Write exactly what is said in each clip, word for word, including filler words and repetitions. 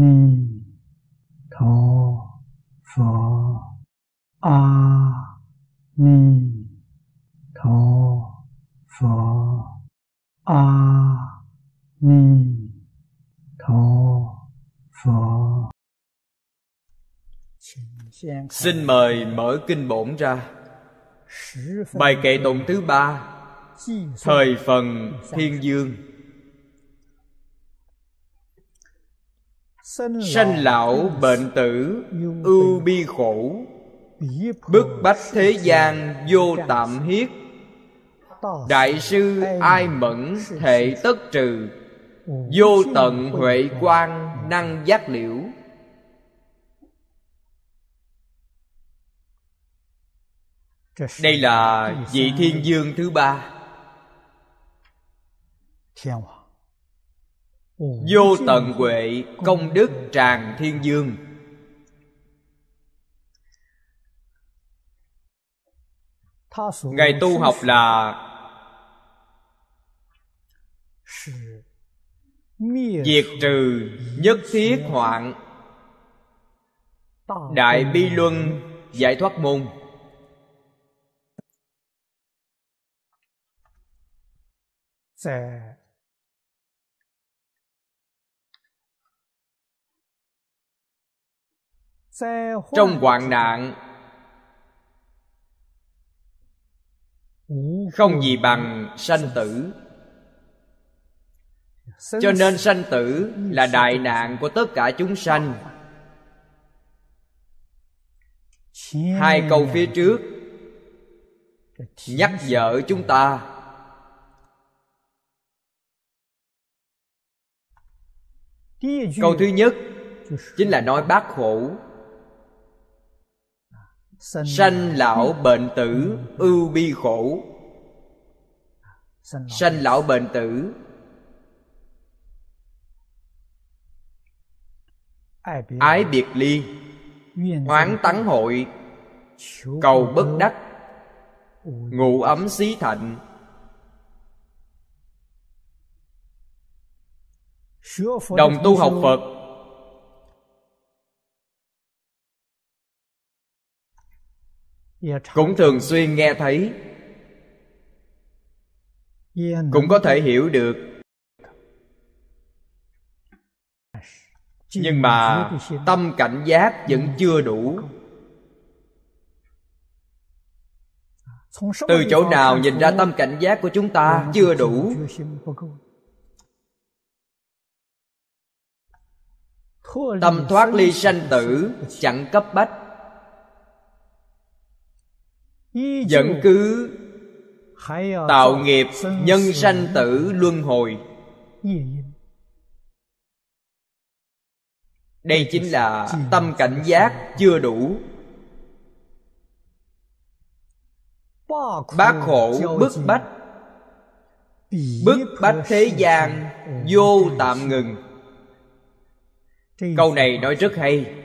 Ni Tho Phật. A-ni Tho Phật. A-ni Tho Phật. Xin mời mở kinh bổn ra. Bài kệ tụng thứ ba, thời phần Thiên Dương. Sanh lão bệnh tử ưu bi khổ, bức bách thế gian vô tạm hiết. Đại sư ai mẫn thể tất trừ, vô tận huệ quang năng giác liễu. Đây là vị Thiên Dương thứ ba. Vô tận huệ công đức tràng Thiên Dương. Ngài tu học là diệt trừ nhất thiết hoạn, đại bi luân giải thoát môn. Trong hoạn nạn không gì bằng sanh tử. Cho nên sanh tử là đại nạn của tất cả chúng sanh. Hai câu phía trước nhắc nhở chúng ta câu thứ nhất chính là nói bác khổ. Sanh lão bệnh tử ưu bi khổ. Sanh lão bệnh tử ái biệt ly, hoáng tắng hội, cầu bất đắc, ngụ ấm xí thạnh. Đồng tu học Phật cũng thường xuyên nghe thấy, cũng có thể hiểu được. Nhưng mà tâm cảnh giác vẫn chưa đủ. Từ chỗ nào nhìn ra tâm cảnh giác của chúng ta chưa đủ? Tâm thoát ly sanh tử chẳng cấp bách, vẫn cứ tạo nghiệp nhân sanh tử luân hồi. Đây chính là tâm cảnh giác chưa đủ. Bác khổ bức bách, bức bách thế gian vô tạm ngừng. Câu này nói rất hay.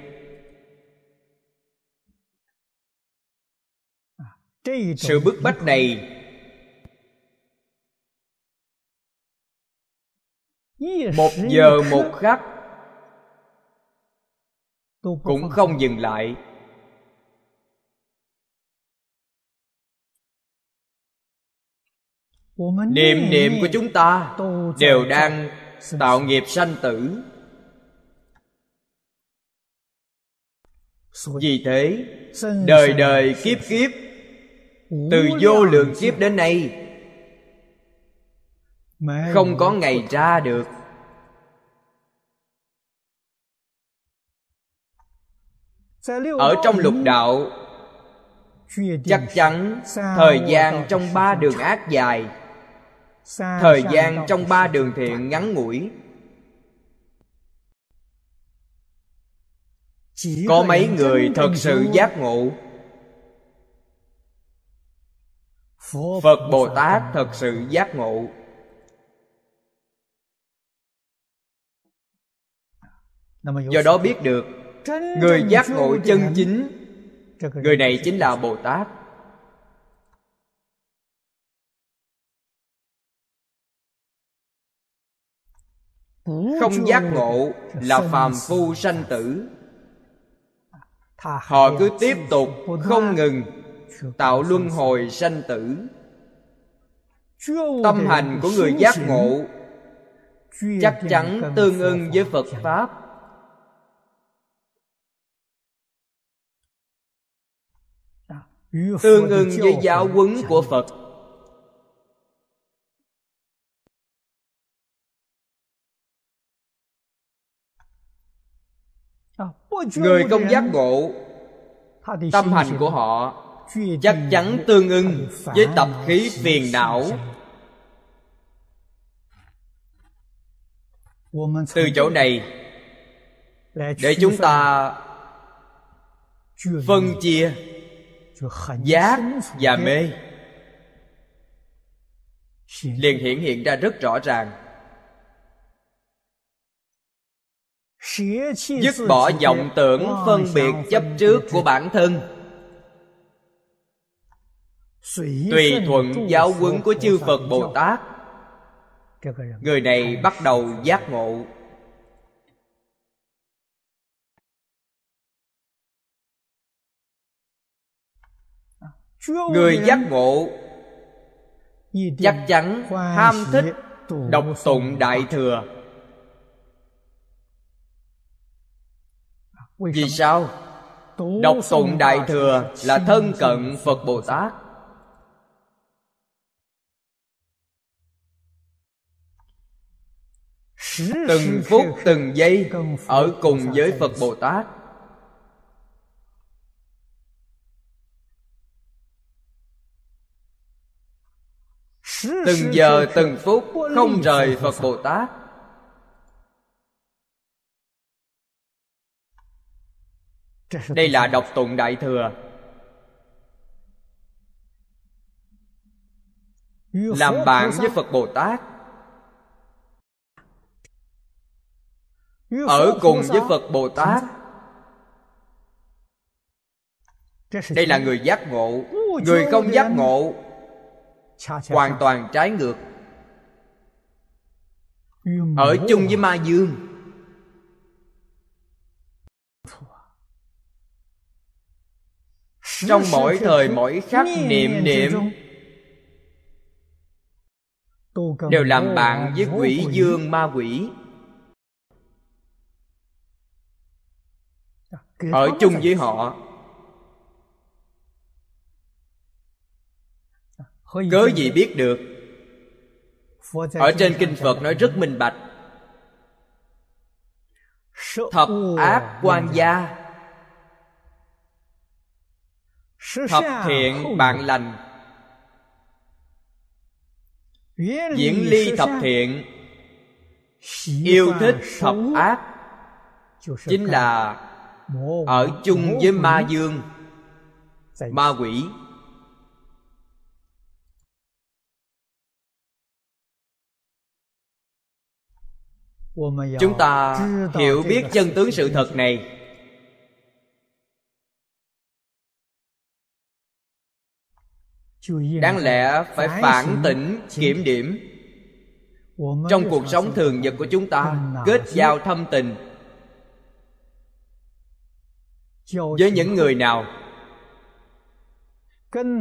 Sự bức bách này một giờ một khắc cũng không dừng lại. Niệm niệm của chúng ta đều đang tạo nghiệp sanh tử. Vì thế, đời đời kiếp kiếp, từ vô lượng kiếp đến nay, không có ngày ra được. Ở trong lục đạo, chắc chắn thời gian trong ba đường ác dài, thời gian trong ba đường thiện ngắn ngủi. Có mấy người thật sự giác ngộ? Phật Bồ Tát thật sự giác ngộ. Do đó biết được, người giác ngộ chân chính, người này chính là Bồ Tát. Không giác ngộ là phàm phu sanh tử. Họ cứ tiếp tục không ngừng tạo luân hồi sanh tử. Tâm hành của người giác ngộ chắc chắn tương ưng với Phật Pháp. Tương ưng với giáo huấn của Phật. Người không giác ngộ, tâm hành của họ chắc chắn tương ưng với tập khí phiền não. Từ chỗ này để chúng ta phân chia giác và mê liền hiển hiện ra rất rõ ràng. Dứt bỏ vọng tưởng phân biệt chấp trước của bản thân, tùy thuận giáo huấn của chư Phật Bồ Tát, người này bắt đầu giác ngộ. Người giác ngộ chắc chắn ham thích đọc tụng Đại Thừa. Vì sao? Đọc tụng Đại Thừa là thân cận Phật Bồ Tát. Từng phút từng giây ở cùng với Phật Bồ Tát. Từng giờ từng phút không rời Phật Bồ Tát. Đây là đọc tụng Đại Thừa, làm bạn với Phật Bồ Tát, ở cùng với Phật Bồ Tát. Đây là người giác ngộ. Người không giác ngộ hoàn toàn trái ngược, ở chung với ma dương. Trong mỗi thời mỗi khắc, niệm niệm đều làm bạn với quỷ dương ma quỷ, ở chung với họ. Cớ gì biết được? Ở trên kinh Phật nói rất minh bạch: thập ác quan gia, thập thiện bạn lành, diễn ly thập thiện, yêu thích thập ác. Chính là ở chung với ma dương ma quỷ. Chúng ta hiểu biết chân tướng sự thật này, đáng lẽ phải phản tỉnh kiểm điểm. Trong cuộc sống thường nhật của chúng ta, kết giao thâm tình với những người nào,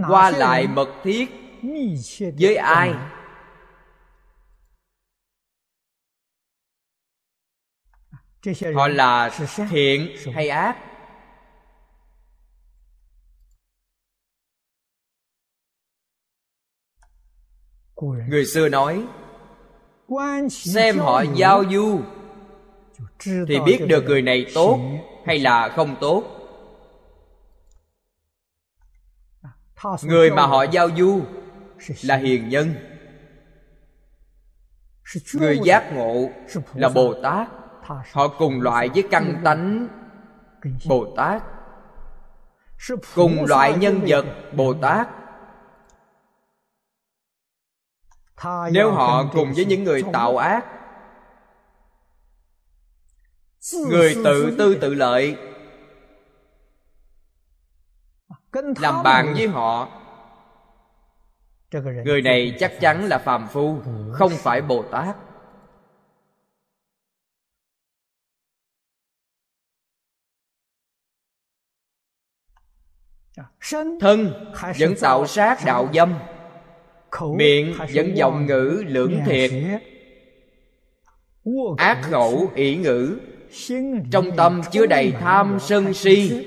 qua lại mật thiết với ai, họ là thiện hay ác? Người xưa nói, xem họ giao du thì biết được người này tốt hay là không tốt. Người mà họ giao du là hiền nhân, người giác ngộ là Bồ Tát. Họ cùng loại với căn tánh Bồ Tát, cùng loại nhân vật Bồ Tát. Nếu họ cùng với những người tạo ác, người tự tư tự lợi, làm bạn với họ, người này chắc chắn là phàm phu, không phải Bồ Tát. Thân vẫn tạo sát đạo dâm, miệng vẫn vọng ngữ lưỡng thiệt, ác khẩu ỷ ngữ, trong tâm chứa đầy tham sân si.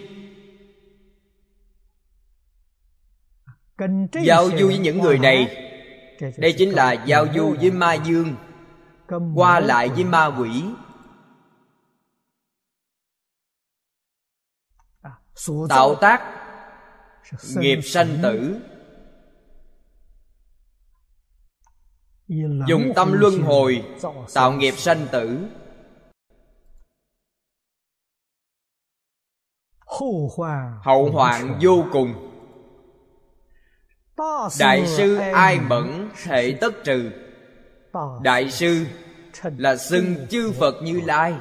Giao du với những người này, đây chính là giao du với ma dương, qua lại với ma quỷ. Tạo tác nghiệp sanh tử, dùng tâm luân hồi tạo nghiệp sanh tử, hậu hoạn vô cùng. Đại sư ai bẩn thể tất trừ. Đại sư là xưng chư Phật Như Lai.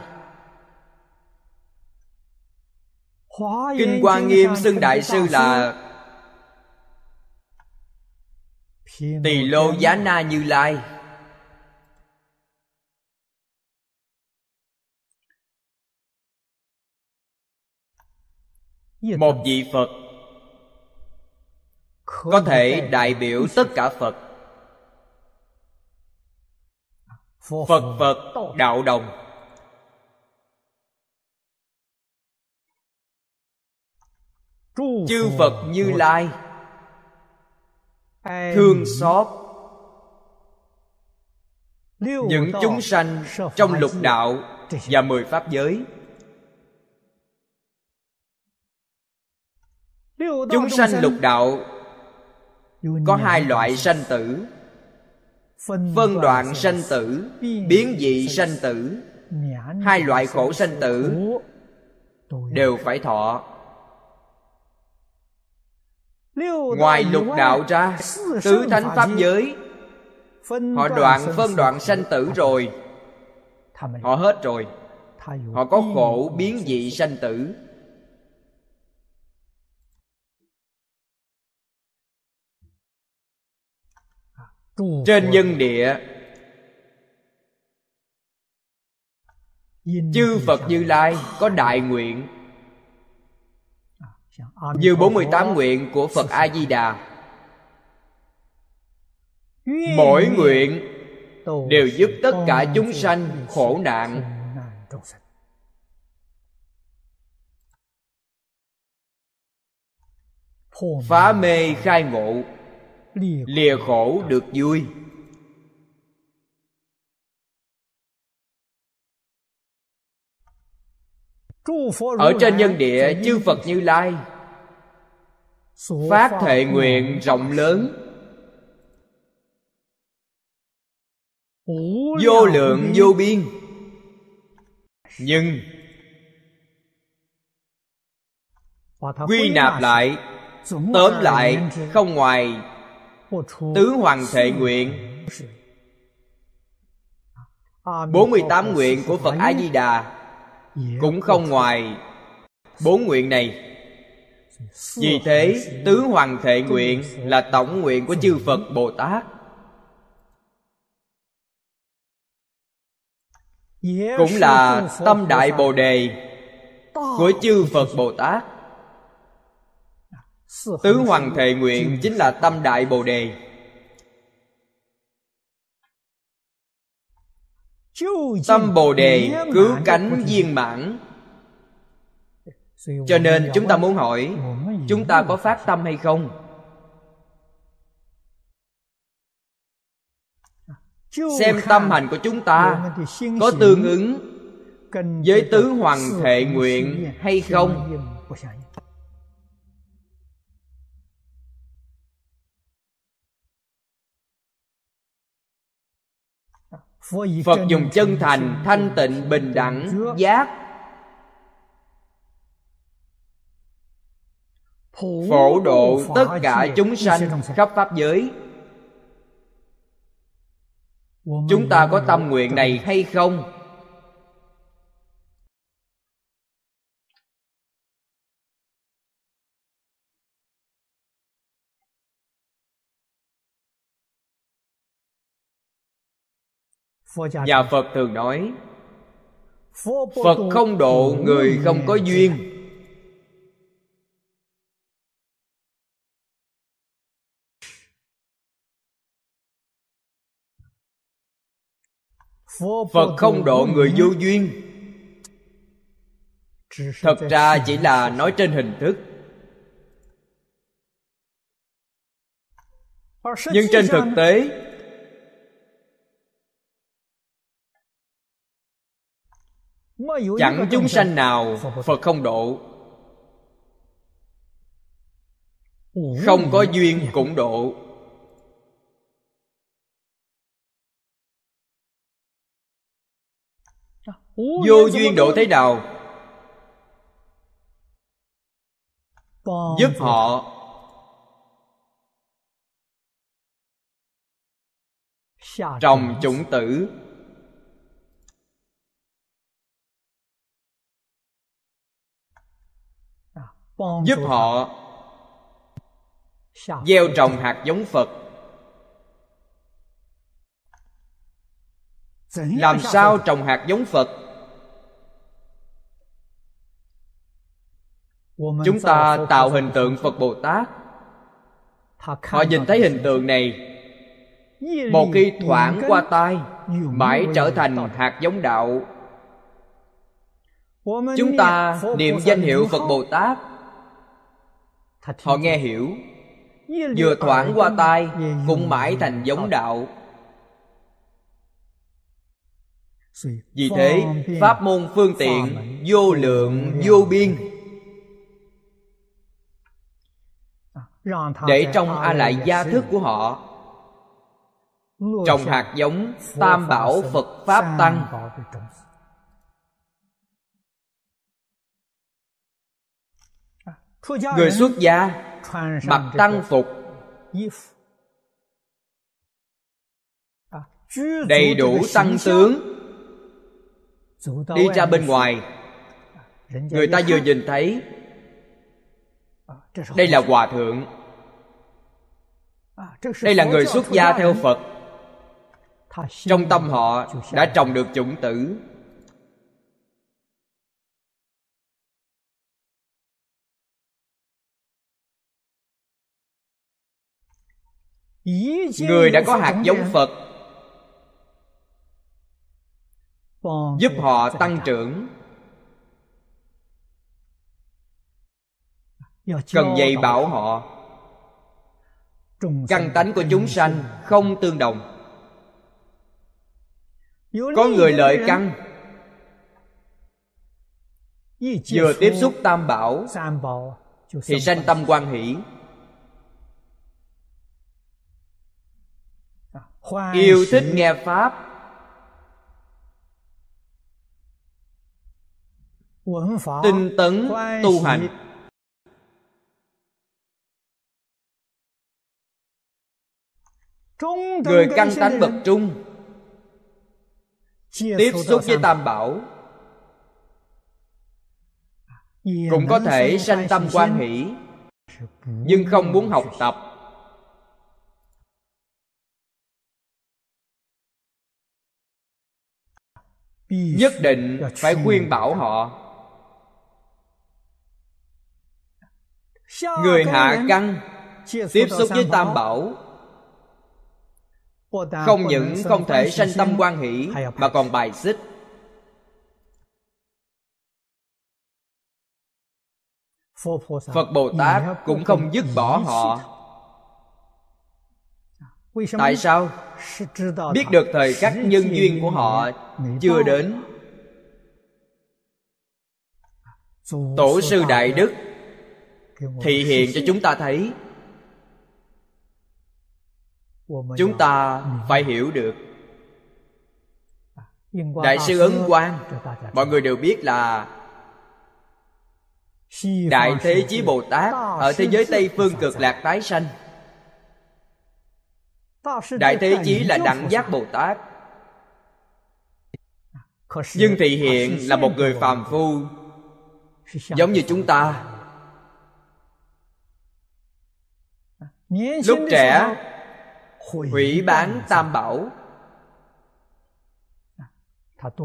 Kinh Hoa Nghiêm xưng đại sư là Tỳ Lô Giá Na Như Lai. Một vị Phật có thể đại biểu tất cả Phật. Phật Phật đạo đồng. Chư Phật Như Lai thương xót những chúng sanh trong lục đạo và mười pháp giới. Chúng sanh lục đạo có hai loại sanh tử: phân đoạn sanh tử, biến dị sanh tử. Hai loại khổ sanh tử đều phải thọ. Ngoài lục đạo ra, tứ thánh pháp giới, họ đoạn phân đoạn sanh tử rồi, họ hết rồi. Họ có khổ biến dị sanh tử. Trên nhân địa, chư Phật Như Lai có đại nguyện, như bốn mươi tám nguyện của Phật A-di-đà. Mỗi nguyện đều giúp tất cả chúng sanh khổ nạn. Phá mê khai ngộ, lìa khổ được vui. Ở trên nhân địa, chư Phật Như Lai phát thệ nguyện rộng lớn, vô lượng vô biên. Nhưng quy nạp lại, tóm lại không ngoài Tứ Hoằng Thệ Nguyện, bốn mươi tám nguyện của Phật A-di-đà cũng không ngoài bốn nguyện này. Vì thế Tứ Hoằng Thệ Nguyện là tổng nguyện của chư Phật Bồ Tát, cũng là tâm Đại Bồ Đề của chư Phật Bồ Tát. Tứ Hoằng Thệ Nguyện chính là tâm Đại Bồ Đề. Tâm Bồ Đề cứu cánh viên mãn. Cho nên chúng ta muốn hỏi, chúng ta có phát tâm hay không? Xem tâm hành của chúng ta có tương ứng với Tứ Hoằng Thệ Nguyện hay không. Phật dùng chân thành, thanh tịnh, bình đẳng, giác, phổ độ tất cả chúng sanh khắp pháp giới. Chúng ta có tâm nguyện này hay không? Nhà Phật thường nói, Phật không độ người không có duyên. Phật không độ người vô duyên, thật ra chỉ là nói trên hình thức, nhưng trên thực tế chẳng chúng sanh nào Phật không độ. Không có duyên cũng độ. Vô duyên độ thế nào? Giúp họ trồng chủng tử, giúp họ gieo trồng hạt giống Phật. Làm sao trồng hạt giống Phật? Chúng ta tạo hình tượng Phật Bồ Tát, họ nhìn thấy hình tượng này, một khi thoảng qua tai, mãi trở thành hạt giống đạo. Chúng ta niệm danh hiệu Phật Bồ Tát, họ nghe hiểu, vừa thoảng qua tai cũng mãi thành giống đạo. Vì thế, pháp môn phương tiện vô lượng vô biên, để trong A Lại Gia thức của họ trồng hạt giống Tam Bảo Phật Pháp Tăng. Người xuất gia mặc tăng phục, đầy đủ tăng tướng, đi ra bên ngoài, người ta vừa nhìn thấy đây là hòa thượng, đây là người xuất gia theo Phật. Trong tâm họ đã trồng được chủng tử. Người đã có hạt giống Phật, giúp họ tăng trưởng. Cần dạy bảo họ. Căn tánh của chúng sanh không tương đồng. Có người lợi căn, vừa tiếp xúc Tam Bảo thì sanh tâm hoan hỷ, yêu thích nghe pháp. Tinh tấn tu hành, người căn tánh bậc trung tiếp xúc với Tam Bảo cũng có thể sanh tâm hoan hỷ, nhưng không muốn học tập. Nhất định phải khuyên bảo họ. Người hạ căn tiếp xúc với Tam Bảo, không những không thể sanh tâm hoan hỷ mà còn bài xích. Phật Bồ Tát cũng không dứt bỏ họ. Tại sao? Biết được thời khắc nhân duyên của họ chưa đến. Tổ sư Đại Đức thị hiện cho chúng ta thấy. Chúng ta phải hiểu được. Đại sư Ấn Quang, mọi người đều biết là Đại Thế Chí Bồ Tát ở thế giới Tây Phương Cực Lạc tái sanh. Đại Thế Chí là đẳng giác Bồ Tát, nhưng thị hiện là một người phàm phu, giống như chúng ta. Lúc trẻ hủy bán Tam Bảo,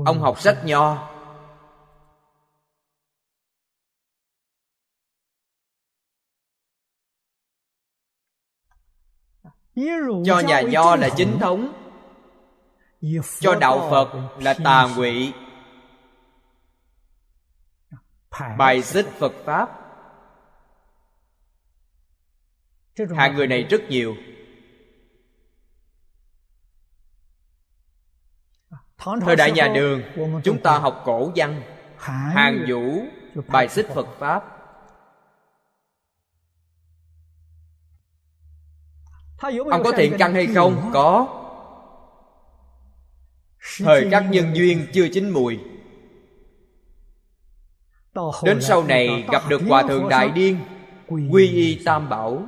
ông học sách nho, cho nhà nho là chính thống, cho đạo Phật là tà ngụy, bài xích Phật Pháp. Hạng người này rất nhiều. Thời đại nhà Đường, chúng ta học cổ văn, Hàn Vũ bài xích Phật Pháp. Ông có thiện căn hay không? Có. Thời các nhân duyên chưa chín mùi, đến sau này gặp được Hòa Thượng Đại Điên, quy y Tam Bảo,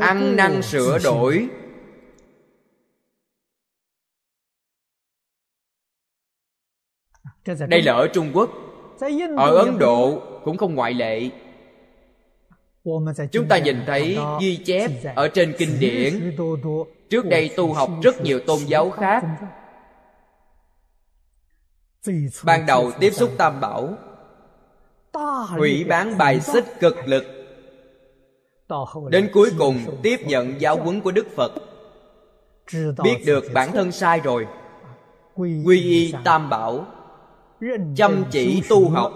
ăn năn sửa đổi, đây là ở Trung Quốc. Ở Ấn Độ cũng không ngoại lệ. Chúng ta nhìn thấy ghi chép ở trên kinh điển. Trước đây tu học rất nhiều tôn giáo khác, ban đầu tiếp xúc Tam Bảo, hủy bán bài xích cực lực, đến cuối cùng tiếp nhận giáo huấn của Đức Phật, biết được bản thân sai rồi, quy y Tam Bảo, chăm chỉ tu học,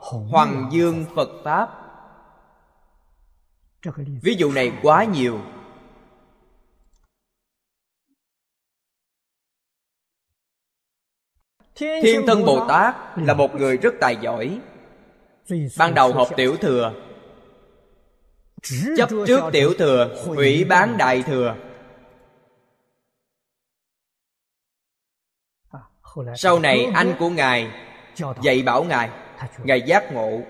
hoằng dương Phật Pháp. Ví dụ này quá nhiều. Thiên Thân Bồ Tát là một người rất tài giỏi. Ban đầu học tiểu thừa, chấp trước tiểu thừa, hủy bán đại thừa. Sau này anh của Ngài dạy bảo Ngài, Ngài giác ngộ.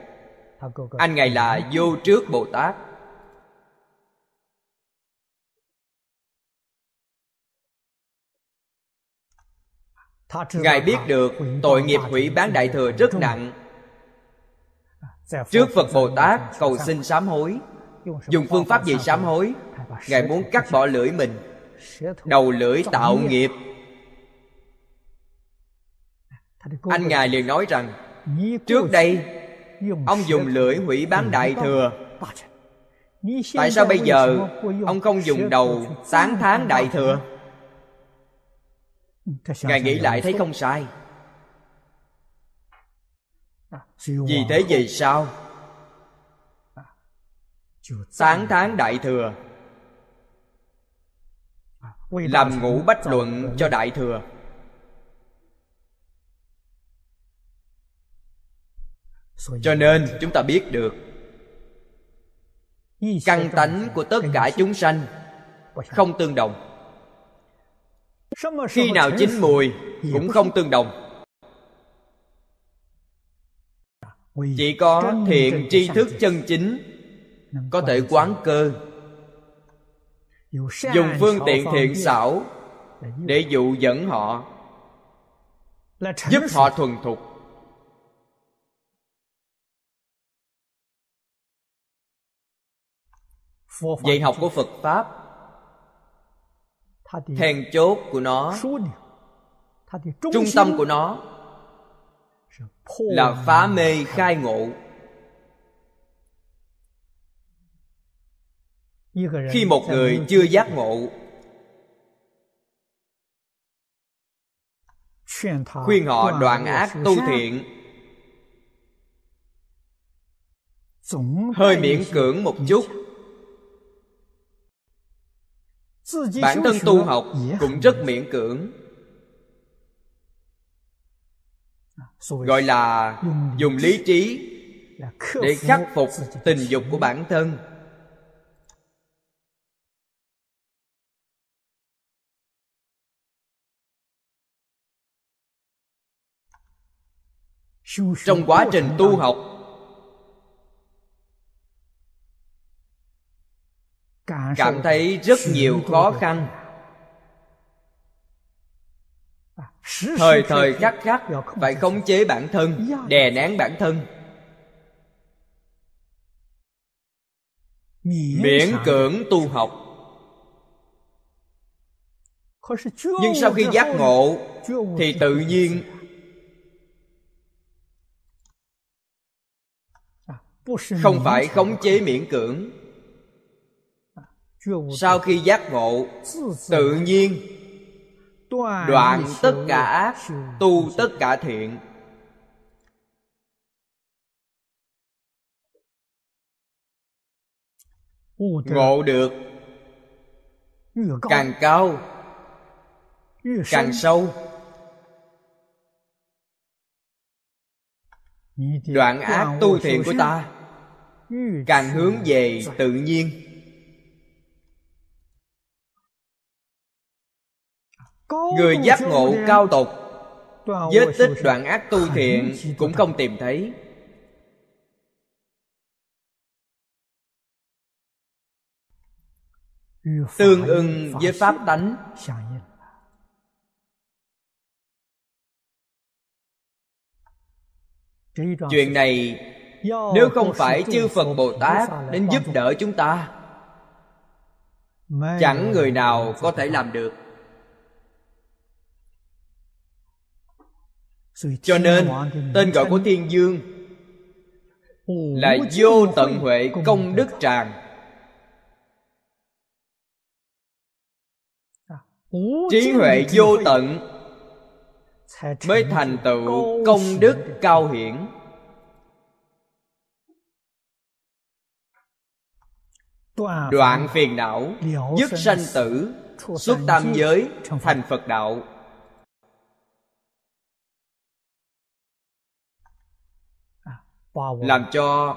Anh Ngài là Vô Trước Bồ Tát. Ngài biết được tội nghiệp hủy bán đại thừa rất nặng. Trước Phật Bồ Tát cầu xin sám hối. Dùng phương pháp gì sám hối? Ngài muốn cắt bỏ lưỡi mình, đầu lưỡi tạo nghiệp. Anh Ngài liền nói rằng, trước đây ông dùng lưỡi hủy bán đại thừa, tại sao bây giờ ông không dùng đầu tán thán đại thừa? Ngài nghĩ lại thấy không sai. Vì thế về sau tán thán đại thừa, làm ngũ bách luận cho đại thừa. Cho nên chúng ta biết được căn tánh của tất cả chúng sanh không tương đồng. Khi nào chín mùi cũng không tương đồng. Chỉ có thiện tri thức chân chính có thể quán cơ, dùng phương tiện thiện xảo để dụ dẫn họ, giúp họ thuần thục. Dạy học của Phật Pháp, then chốt của nó, trung tâm của nó là phá mê khai ngộ. Khi một người chưa giác ngộ, khuyên họ đoạn ác tu thiện, hơi miễn cưỡng một chút, bản thân tu học cũng rất miễn cưỡng. Gọi là dùng lý trí để khắc phục tình dục của bản thân. Trong quá trình tu học, cảm thấy rất nhiều khó khăn, thời thời khắc khắc phải khống chế bản thân, đè nén bản thân, miễn cưỡng tu học. Nhưng sau khi giác ngộ thì tự nhiên không phải khống chế miễn cưỡng, Sau khi giác ngộ, tự nhiên đoạn tất cả ác, tu tất cả thiện. Ngộ được càng cao, càng sâu, đoạn ác tu thiện của ta càng hướng về tự nhiên. Người giác ngộ cao tục, vết tích đoạn ác tu thiện cũng không tìm thấy. Tương ưng với Pháp tánh. Chuyện này nếu không phải chư Phật Bồ Tát đến giúp đỡ chúng ta, chẳng người nào có thể làm được. Cho nên tên gọi của Thiên Vương là vô tận huệ công đức tràng. Trí huệ vô tận mới thành tựu công đức cao hiển. Đoạn phiền não, dứt sanh tử, xuất tam giới, thành Phật đạo. Làm cho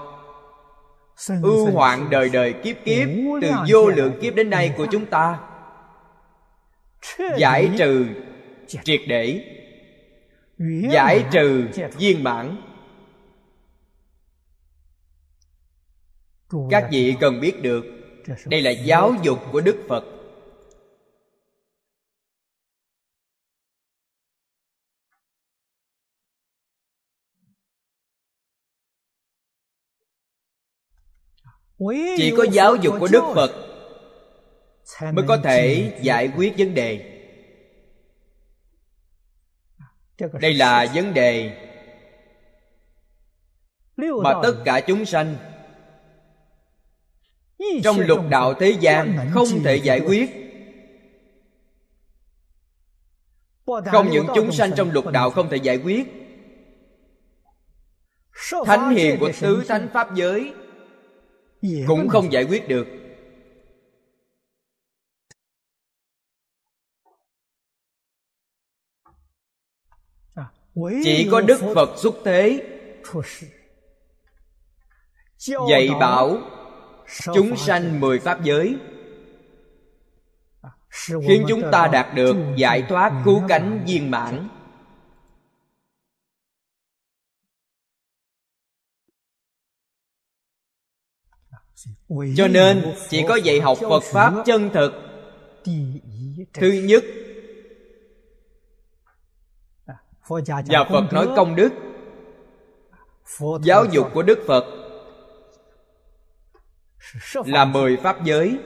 ưu hoạn đời đời kiếp kiếp từ vô lượng kiếp đến nay của chúng ta giải trừ triệt để, giải trừ viên mãn. Các vị cần biết được, đây là giáo dục của Đức Phật. Chỉ có giáo dục của Đức Phật mới có thể giải quyết vấn đề. Đây là vấn đề mà tất cả chúng sanh trong lục đạo thế gian không thể giải quyết. Không những chúng sanh trong lục đạo không thể giải quyết, thánh hiền của tứ thánh pháp giới cũng không giải quyết được. Chỉ có Đức Phật xuất thế dạy bảo chúng sanh mười pháp giới, khiến chúng ta đạt được giải thoát cứu cánh viên mãn. Cho nên chỉ có dạy học Phật Pháp chân thực. Thứ nhất, và Phật nói công đức. Giáo dục của Đức Phật là mười pháp giới.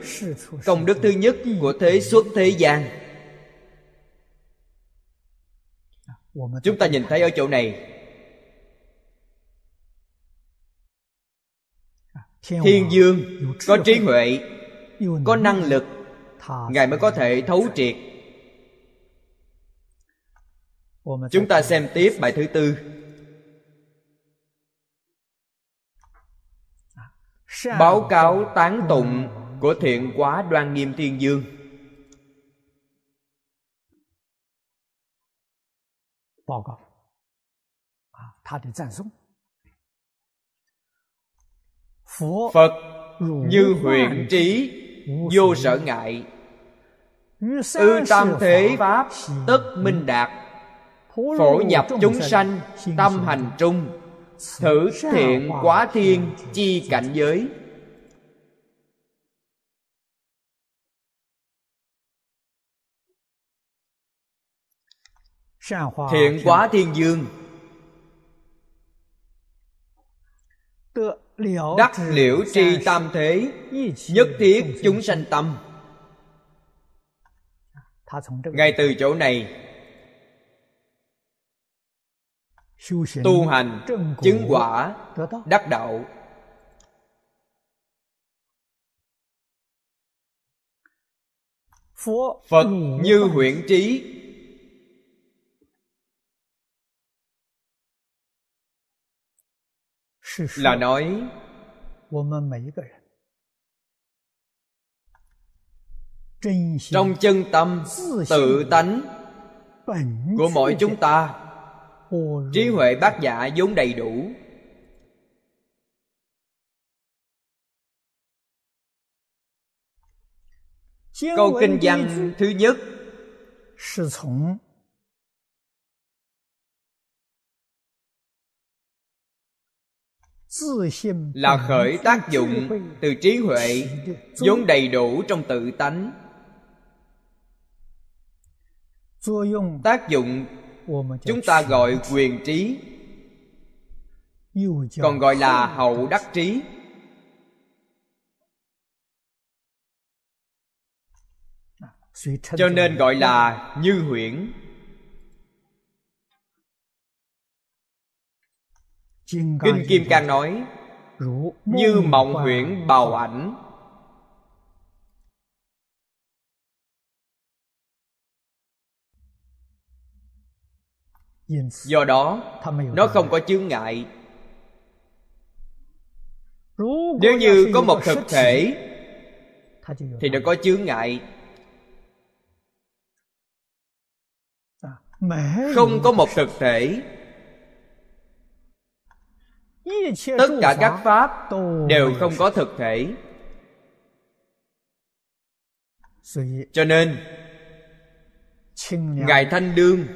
Công đức thứ nhất của thế xuất thế gian, chúng ta nhìn thấy ở chỗ này. Thiên Vương có trí huệ, có năng lực, Ngài mới có thể thấu triệt. Chúng ta xem tiếp bài thứ tư. Báo cáo tán tụng của Thiện Quá Đoan Nghiêm Thiên Vương. Báo cáo. Phật như huyện trí, vô sở ngại, ư tam thế pháp tất minh đạt, phổ nhập chúng sanh tâm hành trung, thử thiện quá thiên chi cảnh giới. Thiện Quá Thiên Vương đắc liễu tri tam thế, nhất thiết chúng sanh tâm. Ngay từ chỗ này tu hành, chứng quả, đắc đạo. Phật như huyễn trí, là nói trong chân tâm tự tánh của mỗi chúng ta trí huệ bát nhã vốn đầy đủ. Câu kinh văn thứ nhất là khởi tác dụng từ trí huệ vốn đầy đủ trong tự tánh. Tác dụng chúng ta gọi quyền trí, còn gọi là hậu đắc trí. Cho nên gọi là như huyễn. Kinh Kim Cang nói như mộng huyễn bào ảnh. Do đó nó không có chướng ngại. Nếu như có một thực thể thì nó có chướng ngại. Không có một thực thể, tất cả các pháp đều không có thực thể. Cho nên Ngài Thanh Đương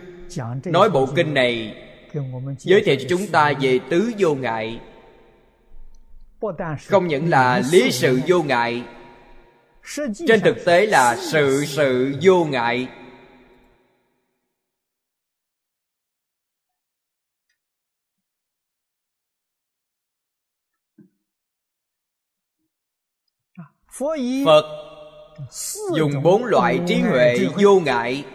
nói bộ kinh này giới thiệu cho chúng ta về tứ vô ngại. Không những là lý sự vô ngại, trên thực tế là sự sự vô ngại. Phật dùng bốn loại trí huệ vô ngại.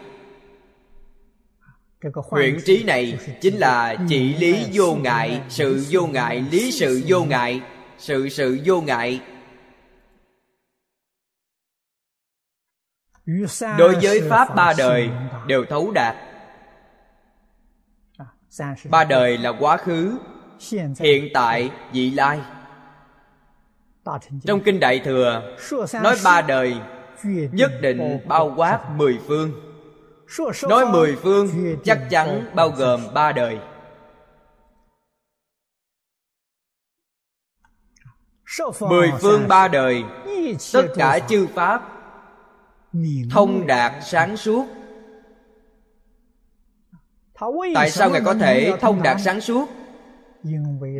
Huyễn trí này chính là chỉ lý vô ngại, sự vô ngại, lý sự vô ngại, sự sự vô ngại. Đối với pháp ba đời đều thấu đạt. Ba đời là quá khứ, hiện tại, vị lai. Trong Kinh Đại Thừa nói ba đời nhất định bao quát mười phương. Nói mười phương chắc chắn bao gồm ba đời. Mười phương ba đời, tất cả chư pháp thông đạt sáng suốt. Tại sao Ngài có thể thông đạt sáng suốt?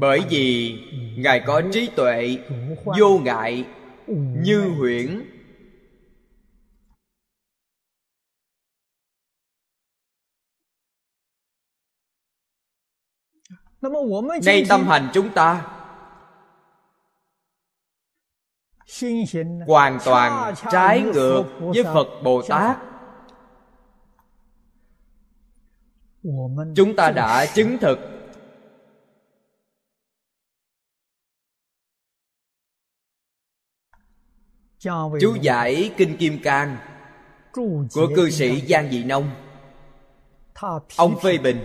Bởi vì Ngài có trí tuệ vô ngại, như huyễn. Nay tâm hành chúng ta hoàn toàn trái ngược với Phật Bồ Tát. Chúng ta đã chứng thực chú giải Kinh Kim Cang của cư sĩ Giang Dị Nông. Ông phê bình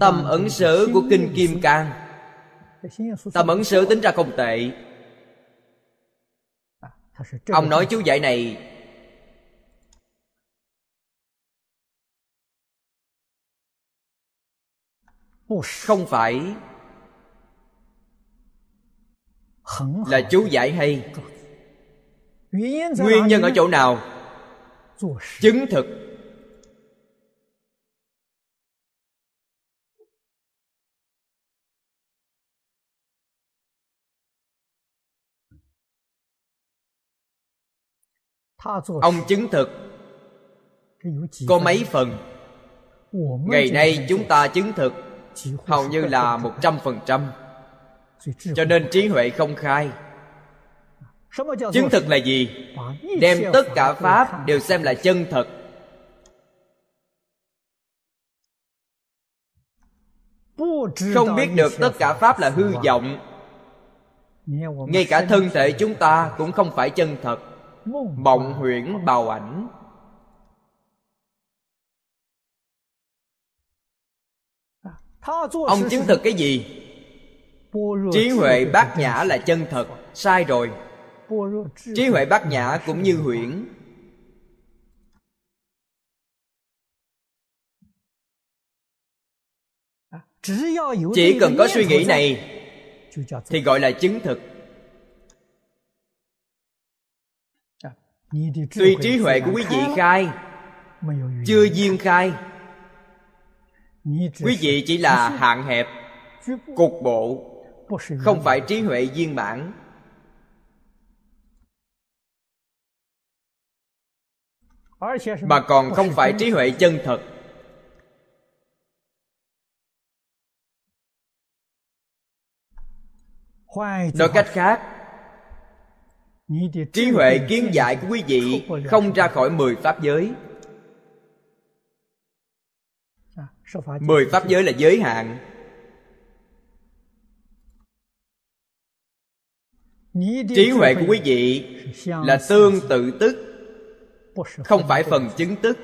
tâm ấn sớ của Kinh Kim Cang. Tâm ấn sớ tính ra không tệ. Ông nói chú giải này không phải là chú giải hay. Nguyên nhân ở chỗ nào? Chứng thực. Ông chứng thực có mấy phần. Ngày nay chúng ta chứng thực hầu như là một trăm phần trăm. Cho nên trí huệ không khai. Chứng thực là gì? Đem tất cả pháp đều xem là chân thật. Không biết được tất cả pháp là hư vọng. Ngay cả thân thể chúng ta cũng không phải chân thật. mộng huyễn bào ảnh. Ông chứng thực cái gì? Trí huệ bát nhã là chân thật. Sai rồi. Trí huệ bát nhã cũng như huyễn. Chỉ cần có suy nghĩ này thì gọi là chứng thực. Tuy trí huệ của quý vị khai, chưa duyên khai, quý vị chỉ là hạn hẹp, cục bộ, không phải trí huệ viên mãn. Mà còn không phải trí huệ chân thật. Nói cách khác, trí huệ kiến giải của quý vị không ra khỏi mười pháp giới. Mười pháp giới là giới hạn. Trí huệ của quý vị là tương tự tức, không phải phần chứng tức.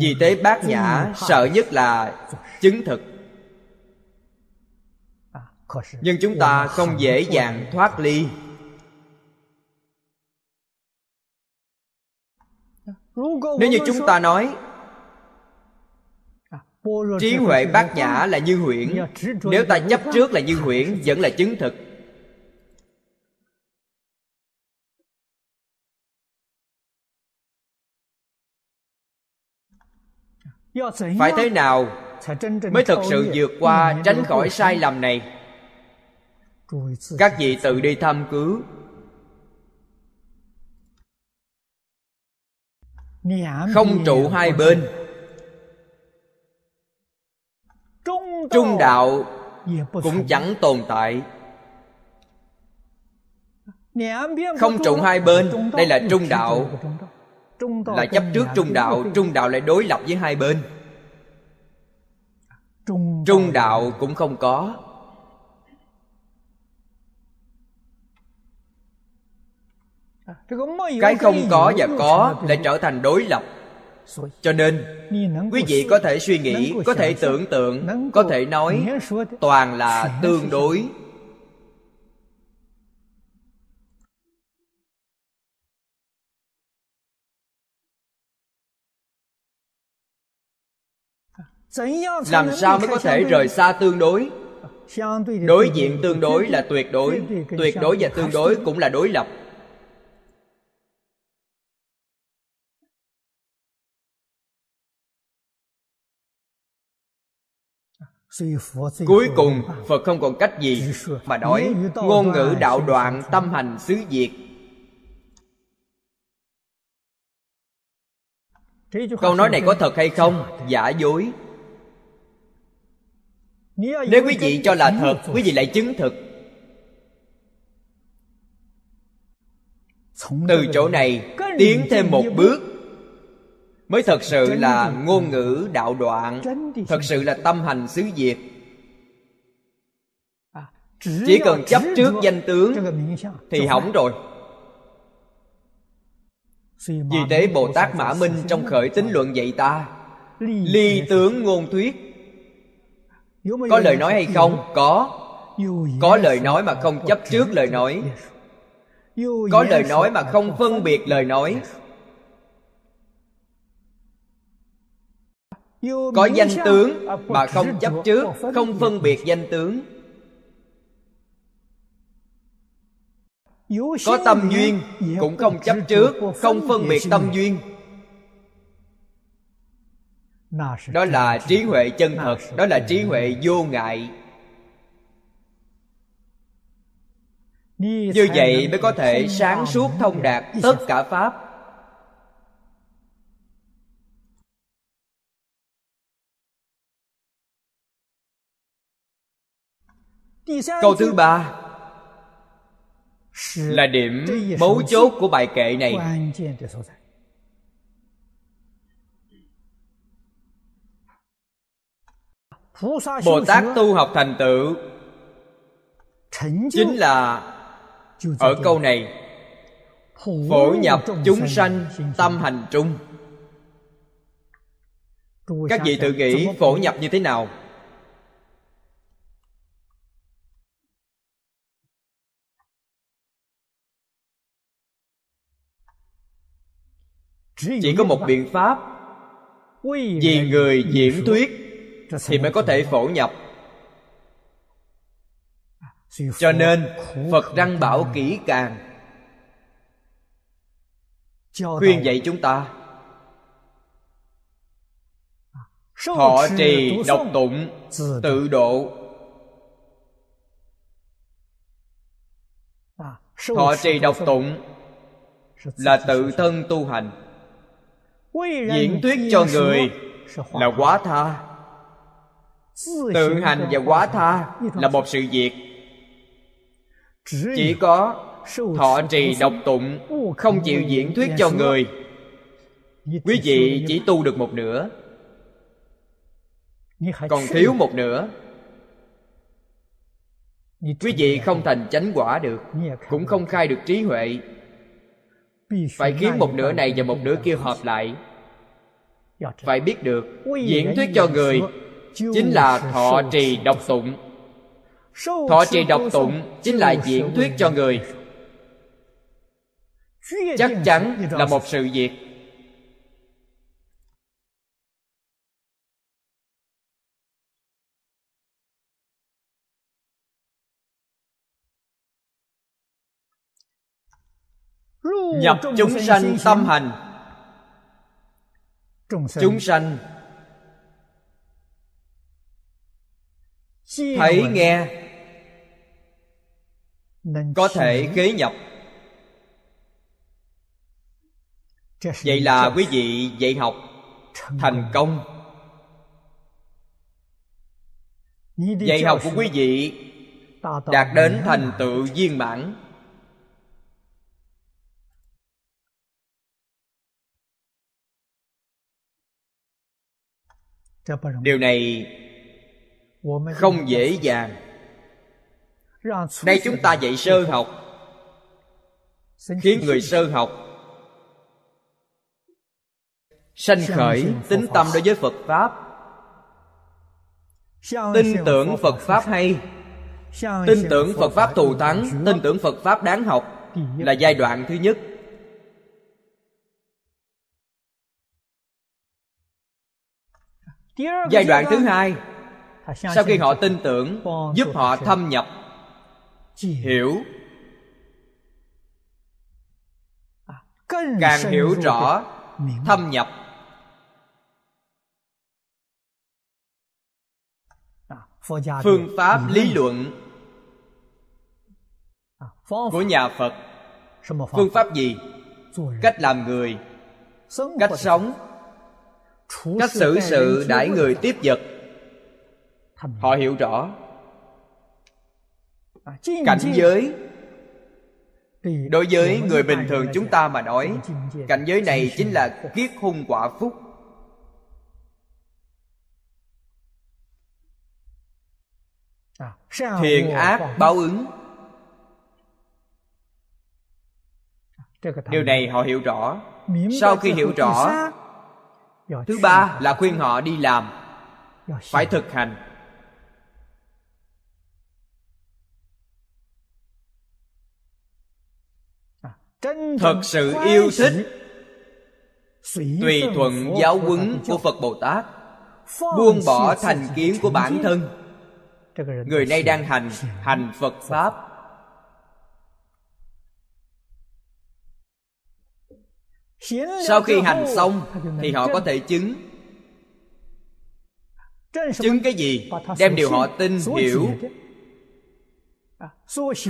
Vì thế bát nhã sợ nhất là chứng thực. Nhưng chúng ta không dễ dàng thoát ly. Nếu như chúng ta nói trí huệ bát nhã là như huyễn, nếu ta chấp trước là như huyễn, vẫn là chứng thực. Phải thế nào mới thực sự vượt qua, tránh khỏi sai lầm này? Các vị tự đi thăm cứu. Không trụ hai bên, trung đạo cũng chẳng tồn tại. Không trụ hai bên, đây là trung đạo, là chấp trước trung đạo. Trung đạo lại đối lập với hai bên. Trung đạo cũng không có. Cái không có và có lại trở thành đối lập. Cho nên quý vị có thể suy nghĩ, có thể tưởng tượng, có thể nói, toàn là tương đối. Làm sao mới có thể rời xa tương đối? Đối diện tương đối là tuyệt đối. Tuyệt đối và tương đối cũng là đối lập. Cuối cùng Phật không còn cách gì mà nói ngôn ngữ đạo đoạn, tâm hành xứ diệt. Câu nói này có thật hay không? Giả dối. Nếu quý vị cho là thật, quý vị lại chứng thực. Từ chỗ này tiến thêm một bước, mới thật sự là ngôn ngữ đạo đoạn, thật sự là tâm hành xứ diệt. Chỉ cần chấp trước danh tướng thì hỏng rồi. Vì thế Bồ Tát Mã Minh trong khởi tính luận dạy ta ly tướng ngôn thuyết. Có lời nói hay không? Có. Có lời nói mà không chấp trước lời nói. Có lời nói mà không phân biệt lời nói. Có danh tướng mà không chấp trước, không phân biệt danh tướng. Có tâm duyên cũng không chấp trước, không phân biệt tâm duyên. Đó là trí huệ chân thật, đó là trí huệ vô ngại. Như vậy mới có thể sáng suốt thông đạt tất cả pháp. Câu thứ ba là điểm mấu chốt của bài kệ này. Bồ Tát tu học thành tựu chính là ở câu này: phổ nhập chúng sanh tâm hành trung. Các vị tự nghĩ phổ nhập như thế nào? Chỉ có một biện pháp, vì người diễn thuyết thì mới có thể phổ nhập. Cho nên Phật răng bảo kỹ càng, khuyên dạy chúng ta thọ trì, đọc tụng, tự độ. Thọ trì đọc tụng là tự thân tu hành, diễn thuyết cho người là quá tha. Tự hành và quá tha là một sự việc. Chỉ có thọ trì đọc tụng, không chịu diễn thuyết cho người, quý vị chỉ tu được một nửa, còn thiếu một nửa. Quý vị không thành chánh quả được, cũng không khai được trí huệ. Phải khiến một nửa này và một nửa kia hợp lại. Phải biết được diễn thuyết cho người chính là thọ trì đọc tụng. Thọ trì đọc tụng chính là diễn thuyết cho người. Chắc chắn là một sự việc. Nhập chúng sanh tâm hành. Chúng sanh thấy nghe có thể khế nhập. Vậy là quý vị dạy học thành công. Dạy học của quý vị đạt đến thành tựu viên mãn. Điều này không dễ dàng. Nay chúng ta dạy sơ học, khiến người sơ học sanh khởi tín tâm đối với Phật Pháp, tin tưởng Phật Pháp hay, tin tưởng Phật Pháp thù thắng, tin tưởng Phật Pháp đáng học, là giai đoạn thứ nhất. Giai đoạn thứ hai, sau khi họ tin tưởng, giúp họ thâm nhập, hiểu, càng hiểu rõ, thâm nhập. Phương pháp lý luận của nhà Phật, phương pháp gì? Cách làm người, cách sống, cách xử sự đãi người tiếp vật, họ hiểu rõ. Cảnh giới, đối với người bình thường chúng ta mà nói, cảnh giới này chính là kiết hung quả phúc. Thiện ác báo ứng. Điều này họ hiểu rõ. Sau khi hiểu rõ, thứ ba là khuyên họ đi làm, phải thực hành. Thật sự yêu thích, tùy thuận giáo huấn của Phật Bồ Tát, buông bỏ thành kiến của bản thân. Người này đang hành hành Phật Pháp. Sau khi hành xong thì họ có thể chứng. Chứng cái gì? Đem điều họ tin hiểu,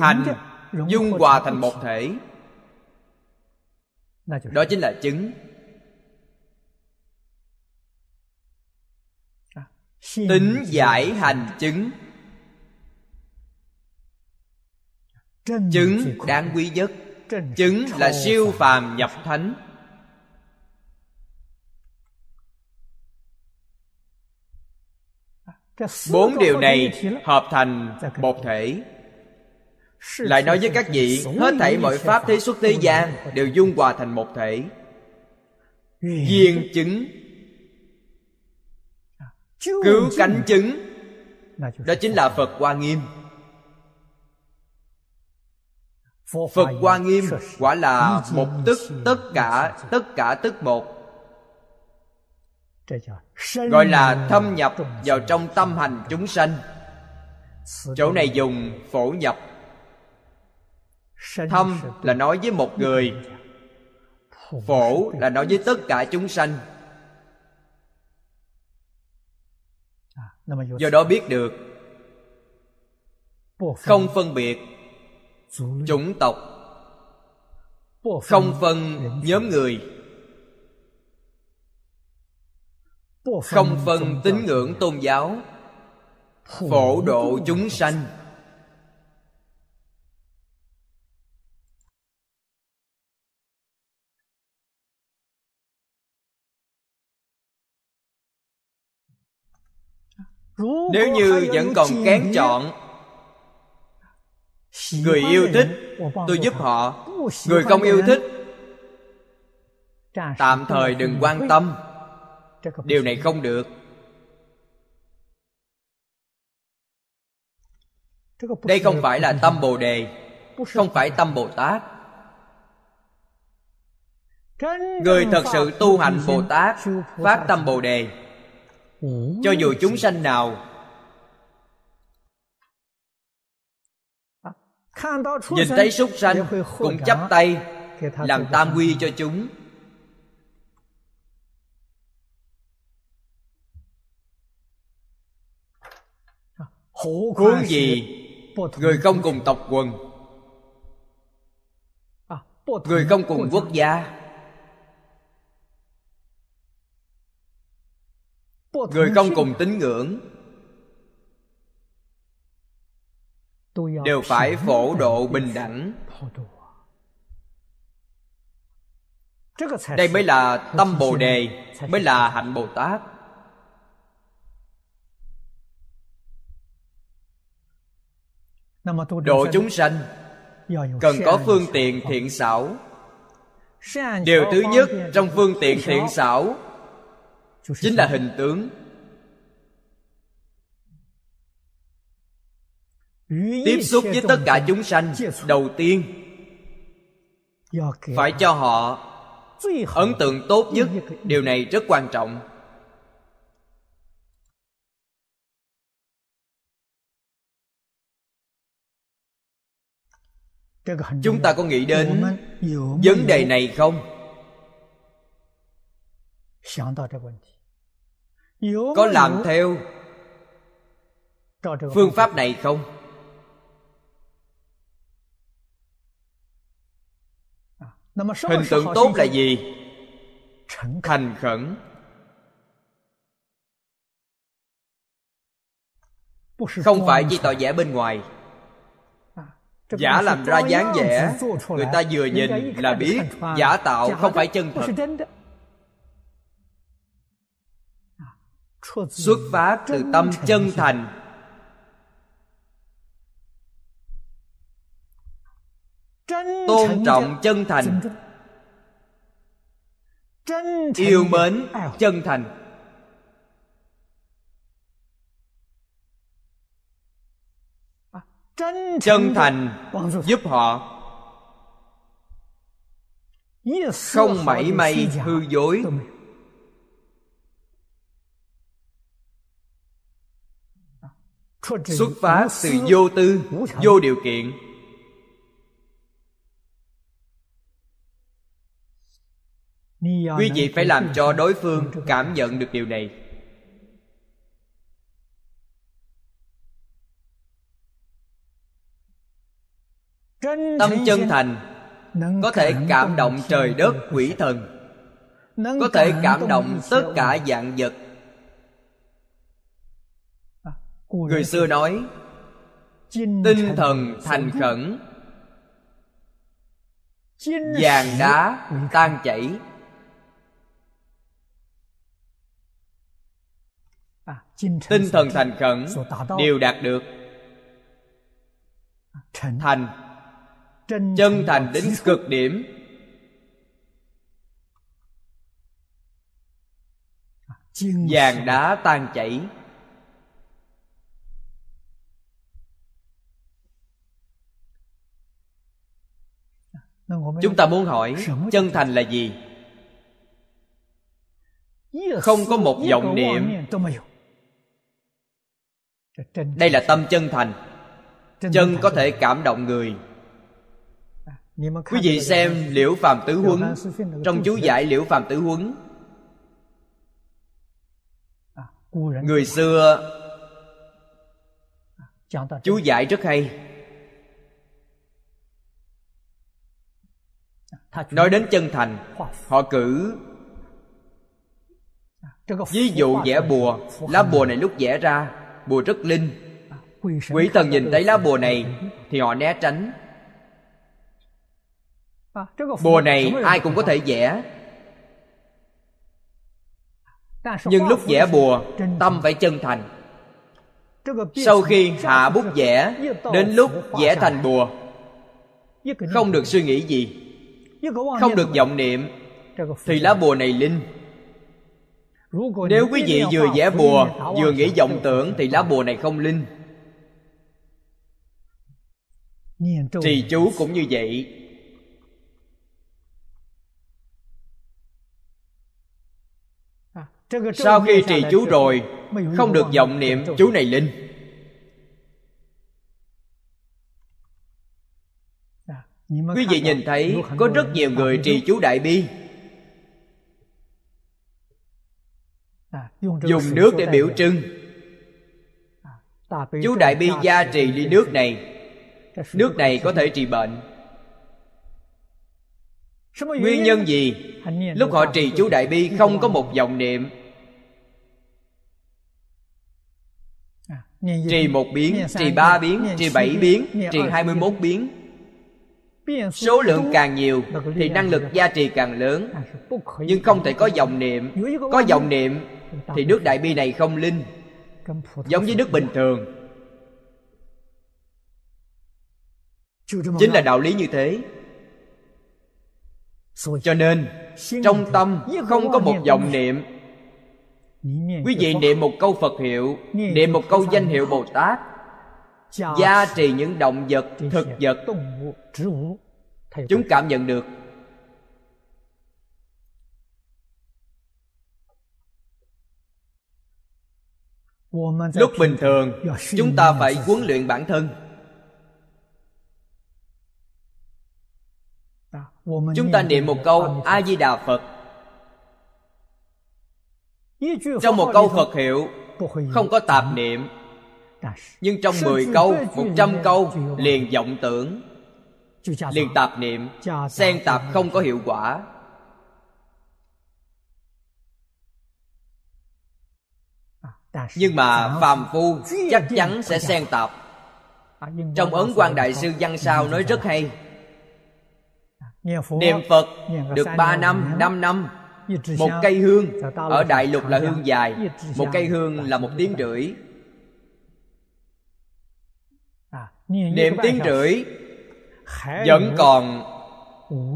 hành dung hòa thành một thể. Đó chính là chứng. Tính giải hành chứng. Chứng đáng quý nhất. Chứng là siêu phàm nhập thánh. Bốn điều này hợp thành một thể. Lại nói với các vị, hết thảy mọi pháp thế xuất thế gian đều dung hòa thành một thể. Viên chứng, cứu cánh chứng, đó chính là Phật Hoa Nghiêm. Phật Hoa Nghiêm quả là một tức tất cả, tất cả tức một, gọi là thâm nhập vào trong tâm hành chúng sanh. Chỗ này dùng phổ nhập. Thâm là nói với một người, phổ là nói với tất cả chúng sanh. Do đó biết được không phân biệt chủng tộc, không phân nhóm người, không phân tín ngưỡng tôn giáo, phổ độ chúng sanh. Nếu như vẫn còn kén chọn, người yêu thích tôi giúp họ, người không yêu thích tạm thời đừng quan tâm, điều này không được. Đây không phải là tâm Bồ Đề, không phải tâm Bồ Tát. Người thật sự tu hành Bồ Tát, phát tâm Bồ Đề, cho dù chúng sanh nào nhìn thấy súc sanh cũng chắp tay làm tam quy cho chúng. Huống gì người không cùng tộc quần, người không cùng quốc gia, người không cùng tín ngưỡng, đều phải phổ độ bình đẳng. Đây mới là tâm Bồ Đề, mới là hạnh Bồ Tát. Độ chúng sanh cần có phương tiện thiện xảo. Điều thứ nhất trong phương tiện thiện xảo chính là hình tướng. Tiếp xúc với tất cả chúng sanh, đầu tiên phải cho họ ấn tượng tốt nhất. Điều này rất quan trọng. Chúng ta có nghĩ đến vấn đề này không? Có làm theo phương pháp này không? Hình tượng tốt là gì? Thành khẩn, không phải chỉ tỏ vẻ bên ngoài, giả làm ra dáng vẻ, người ta vừa nhìn là biết giả tạo, không phải chân thật. Xuất phát từ tâm chân thành, tôn trọng chân thành, yêu mến chân thành. Chân thành giúp họ không mảy may hư dối. Xuất phát từ vô tư, vô điều kiện. Quý vị phải làm cho đối phương cảm nhận được điều này. Tâm chân thành có thể cảm động trời đất quỷ thần, có thể cảm động tất cả vạn vật. Người xưa nói tinh thần thành khẩn, vàng đá tan chảy. tinh thần thành khẩn đều đạt được. Thành, chân thành đến cực điểm, vàng đá tan chảy. Chúng ta muốn hỏi chân thành là gì? Không có một vọng niệm. Đây là tâm chân thành. Chân có thể cảm động người. Quý vị xem Liễu Phàm Tứ Huấn, trong chú giải Liễu Phàm Tứ Huấn, người xưa chú giải rất hay, nói đến chân thành. Họ cử ví dụ vẽ bùa. Lá bùa này lúc vẽ ra, bùa rất linh, quỷ thần nhìn thấy lá bùa này thì họ né tránh. Bùa này ai cũng có thể vẽ, nhưng lúc vẽ bùa tâm phải chân thành. Sau khi hạ bút vẽ, đến lúc vẽ thành bùa, không được suy nghĩ gì, không được vọng niệm, thì lá bùa này linh. Nếu quý vị vừa vẽ bùa vừa nghĩ vọng tưởng thì lá bùa này không linh. Trì chú cũng như vậy. Sau khi trì chú rồi không được vọng niệm, chú này linh. Quý vị nhìn thấy có rất nhiều người trì chú Đại Bi, dùng nước để biểu trưng. Chú Đại Bi gia trì ly nước này, nước này có thể trị bệnh. Nguyên nhân gì? Lúc họ trì chú Đại Bi không có một vọng niệm, trì một biến, trì ba biến, trì bảy biến, trì hai mươi mốt biến. Số lượng càng nhiều thì năng lực gia trì càng lớn. Nhưng không thể có vọng niệm. Có vọng niệm thì nước Đại Bi này không linh, giống với nước bình thường. Chính là đạo lý như thế. Cho nên trong tâm không có một vọng niệm. Quý vị niệm một câu Phật hiệu, niệm một câu danh hiệu Bồ Tát, gia trì những động vật, thực vật, chúng cảm nhận được. Lúc bình thường chúng ta phải huấn luyện bản thân. Chúng ta niệm một câu A-di-đà Phật, trong một câu Phật hiệu không có tạp niệm, nhưng trong mười câu, một trăm câu liền vọng tưởng, liền tạp niệm, xen tạp không có hiệu quả. Nhưng mà phàm phu chắc chắn sẽ xen tạp. Trong Ấn Quang Đại Sư văn sao nói rất hay, niệm Phật được ba năm, năm năm. Một cây hương, ở Đại Lục là hương dài, một cây hương là một tiếng rưỡi. Niệm tiếng rưỡi vẫn còn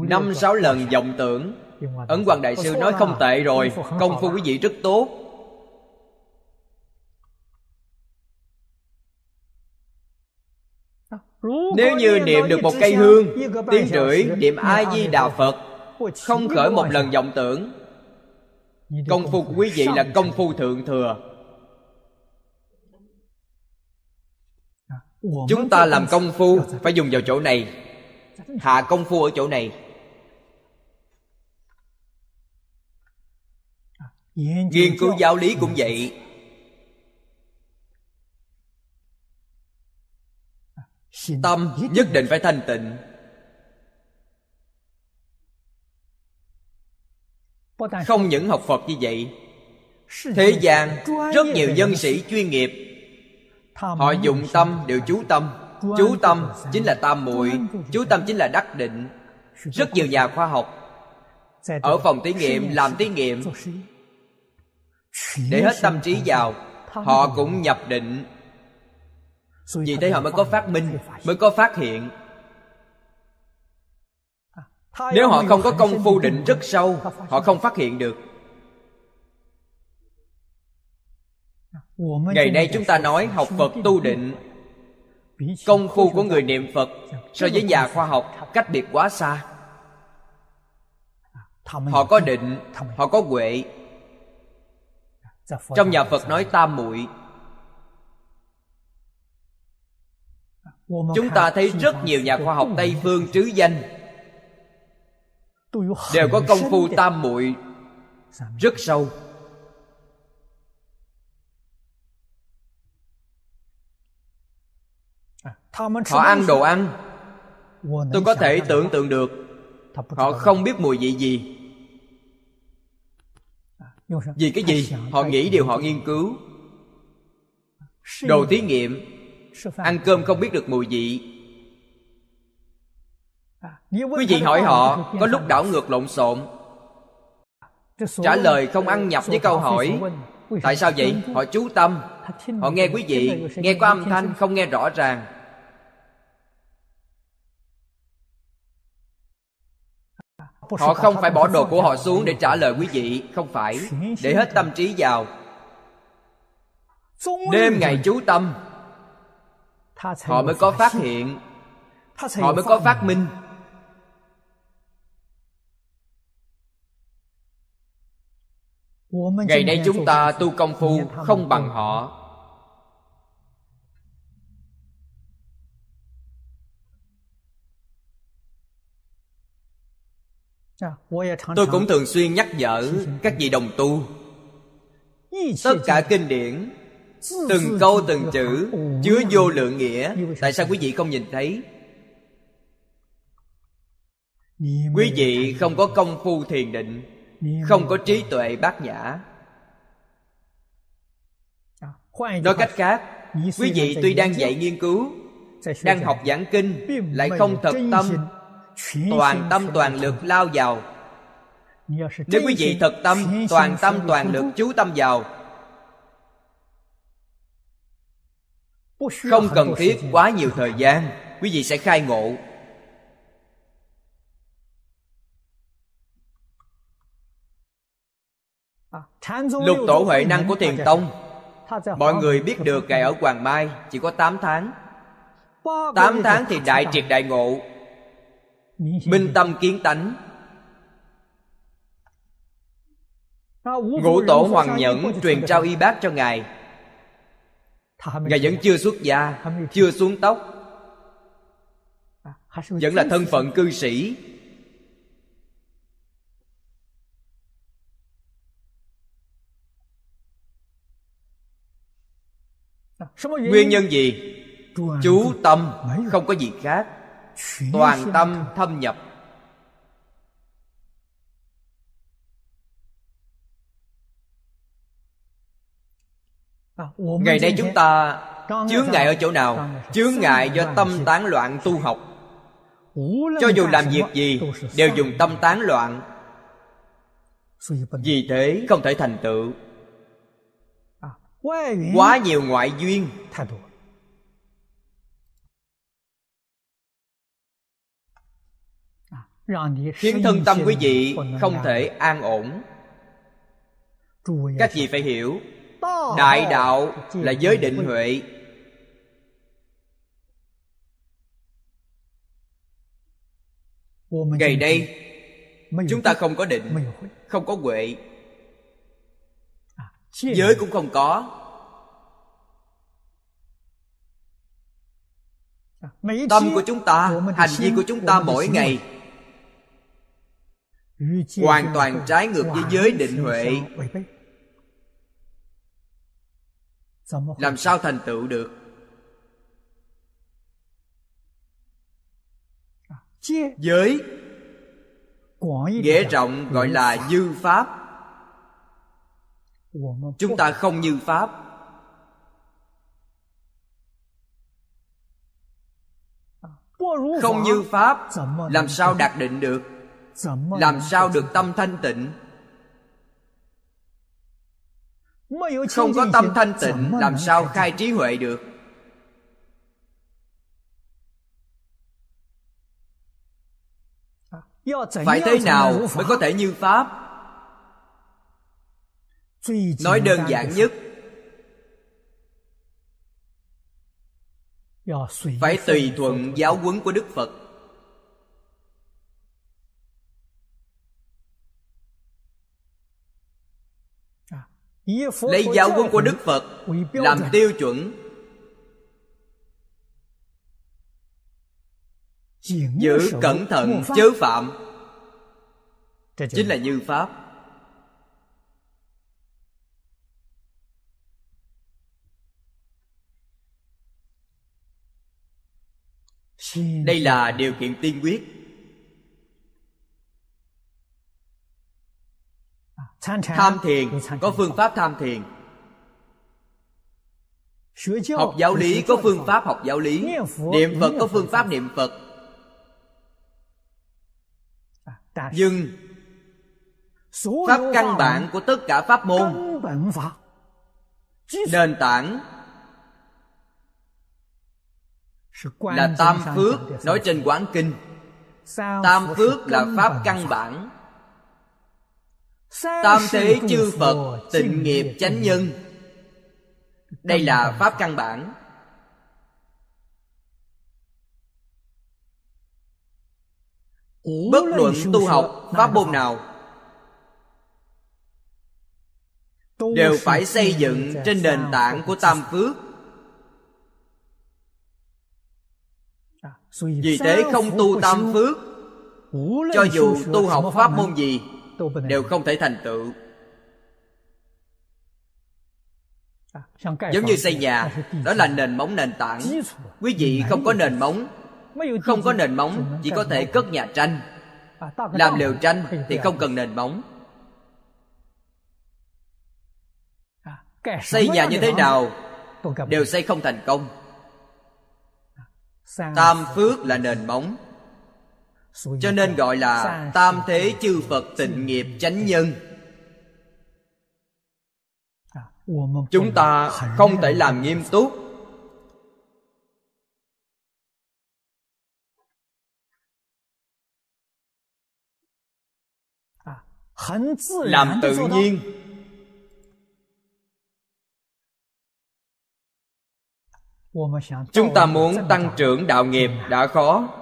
năm sáu lần vọng tưởng. Ấn Quang Đại Sư nói không tệ rồi, công phu quý vị rất tốt. Nếu như niệm được một cây hương, tiếng rưỡi, niệm A-di-đà Phật, không khởi một lần vọng tưởng, công phu của quý vị là công phu thượng thừa. Chúng ta làm công phu phải dùng vào chỗ này, hạ công phu ở chỗ này. Nghiên cứu giáo lý cũng vậy. Tâm nhất định phải thanh tịnh, không những học Phật như vậy. Thế gian rất nhiều nhân sĩ chuyên nghiệp, họ dụng tâm đều chú tâm. Chú tâm chính là tam muội, chú tâm chính là đắc định. Rất nhiều nhà khoa học ở phòng thí nghiệm làm thí nghiệm, để hết tâm trí vào, họ cũng nhập định. Vì thế họ mới có phát minh, mới có phát hiện. Nếu họ không có công phu định rất sâu, họ không phát hiện được. Ngày nay chúng ta nói học Phật tu định, công phu của người niệm Phật so với nhà khoa học cách biệt quá xa. Họ có định, họ có huệ. Trong nhà Phật nói tam muội. Chúng ta thấy rất nhiều nhà khoa học Tây Phương trứ danh đều có công phu tam muội rất sâu. Họ ăn đồ ăn, tôi có thể tưởng tượng được. Họ không biết mùi vị gì. Vì cái gì? Họ nghĩ điều họ nghiên cứu. Đồ thí nghiệm, ăn cơm không biết được mùi vị. Quý vị hỏi họ, có lúc đảo ngược lộn xộn. Trả lời không ăn nhập với câu hỏi. Tại sao vậy? Họ chú tâm. Họ nghe quý vị, nghe có âm thanh, không nghe rõ ràng. Họ không phải bỏ đồ của họ xuống để trả lời quý vị. Không phải. Để hết tâm trí vào. Đêm ngày chú tâm, họ mới có phát hiện, họ mới có phát minh. Ngày nay chúng ta tu công phu không bằng họ. Tôi cũng thường xuyên nhắc nhở các vị đồng tu, tất cả kinh điển, từng câu từng chữ chứa vô lượng nghĩa. Tại sao quý vị không nhìn thấy? Quý vị không có công phu thiền định, không có trí tuệ bát nhã. Nói cách khác, quý vị tuy đang dạy nghiên cứu, đang học giảng kinh, lại không thật tâm, toàn tâm toàn lực lao vào. Nếu quý vị thật tâm, toàn tâm toàn lực chú tâm vào, không cần thiết quá nhiều thời gian, quý vị sẽ khai ngộ. Lục Tổ Huệ Năng của Thiền Tông, mọi người biết được Ngài ở Hoàng Mai chỉ có tám tháng. Tám tháng thì đại triệt đại ngộ, minh tâm kiến tánh. Ngũ Tổ Hoằng Nhẫn truyền trao y bát cho Ngài, Ngài vẫn chưa xuất gia, chưa xuống tóc, vẫn là thân phận cư sĩ. Nguyên nhân gì? Chú tâm, không có gì khác. Toàn tâm thâm nhập. Ngày nay chúng ta chướng ngại ở chỗ nào? Chướng ngại do tâm tán loạn tu học. Cho dù làm việc gì đều dùng tâm tán loạn, vì thế không thể thành tựu. Quá nhiều ngoại duyên. Khiến thân tâm quý vị không thể an ổn. Các vị phải hiểu, đại đạo là giới định huệ. Ngày nay chúng ta không có định, không có huệ, giới cũng không có. Tâm của chúng ta, hành vi của chúng ta mỗi ngày hoàn toàn trái ngược với giới định huệ. Làm sao thành tựu được? Giới nghĩa rộng gọi là như pháp. Chúng ta không như pháp. Không như pháp, làm sao đạt định được? Làm sao được tâm thanh tịnh? Không có tâm thanh tịnh làm sao khai trí huệ được. Phải thế nào mới có thể như Pháp? Nói đơn giản nhất, phải tùy thuận giáo huấn của Đức Phật. Lấy giáo huấn của Đức Phật làm tiêu chuẩn, giữ cẩn thận chớ phạm, chính là như Pháp. Đây là điều kiện tiên quyết. Tham thiền có phương pháp tham thiền, học giáo lý có phương pháp học giáo lý, niệm Phật có phương pháp niệm Phật. Nhưng pháp căn bản của tất cả pháp môn, nền tảng là tam phước, nói trên Quán Kinh. Tam phước là pháp căn bản. Tam thế chư Phật, tịnh nghiệp chánh nhân, đây là pháp căn bản. Bất luận tu học pháp môn nào, đều phải xây dựng trên nền tảng của tam phước. Vì thế không tu tam phước, cho dù tu học pháp môn gì đều không thể thành tựu. Giống như xây nhà, đó là nền móng nền tảng. Quý vị không có nền móng, không có nền móng chỉ có thể cất nhà tranh, làm lều tranh thì không cần nền móng. Xây nhà như thế nào đều xây không thành công. Tam phước là nền móng, cho nên gọi là tam thế chư Phật, tịnh nghiệp chánh nhân. Chúng ta không thể làm nghiêm túc, làm tự nhiên, chúng ta muốn tăng trưởng đạo nghiệp đã khó,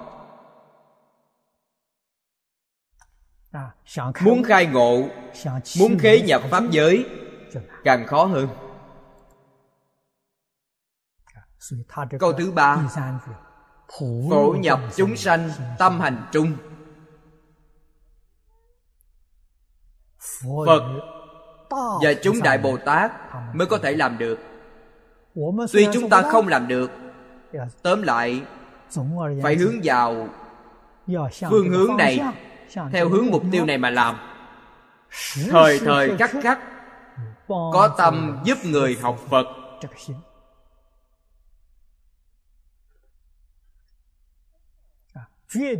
muốn khai ngộ, muốn khế nhập pháp giới càng khó hơn. Câu thứ ba, phổ nhập chúng sanh tâm hành trung. Phật và chúng đại Bồ Tát mới có thể làm được. Tuy chúng ta không làm được, tóm lại phải hướng vào phương hướng này, theo hướng mục tiêu này mà làm. Thời thời khắc khắc có tâm giúp người học Phật.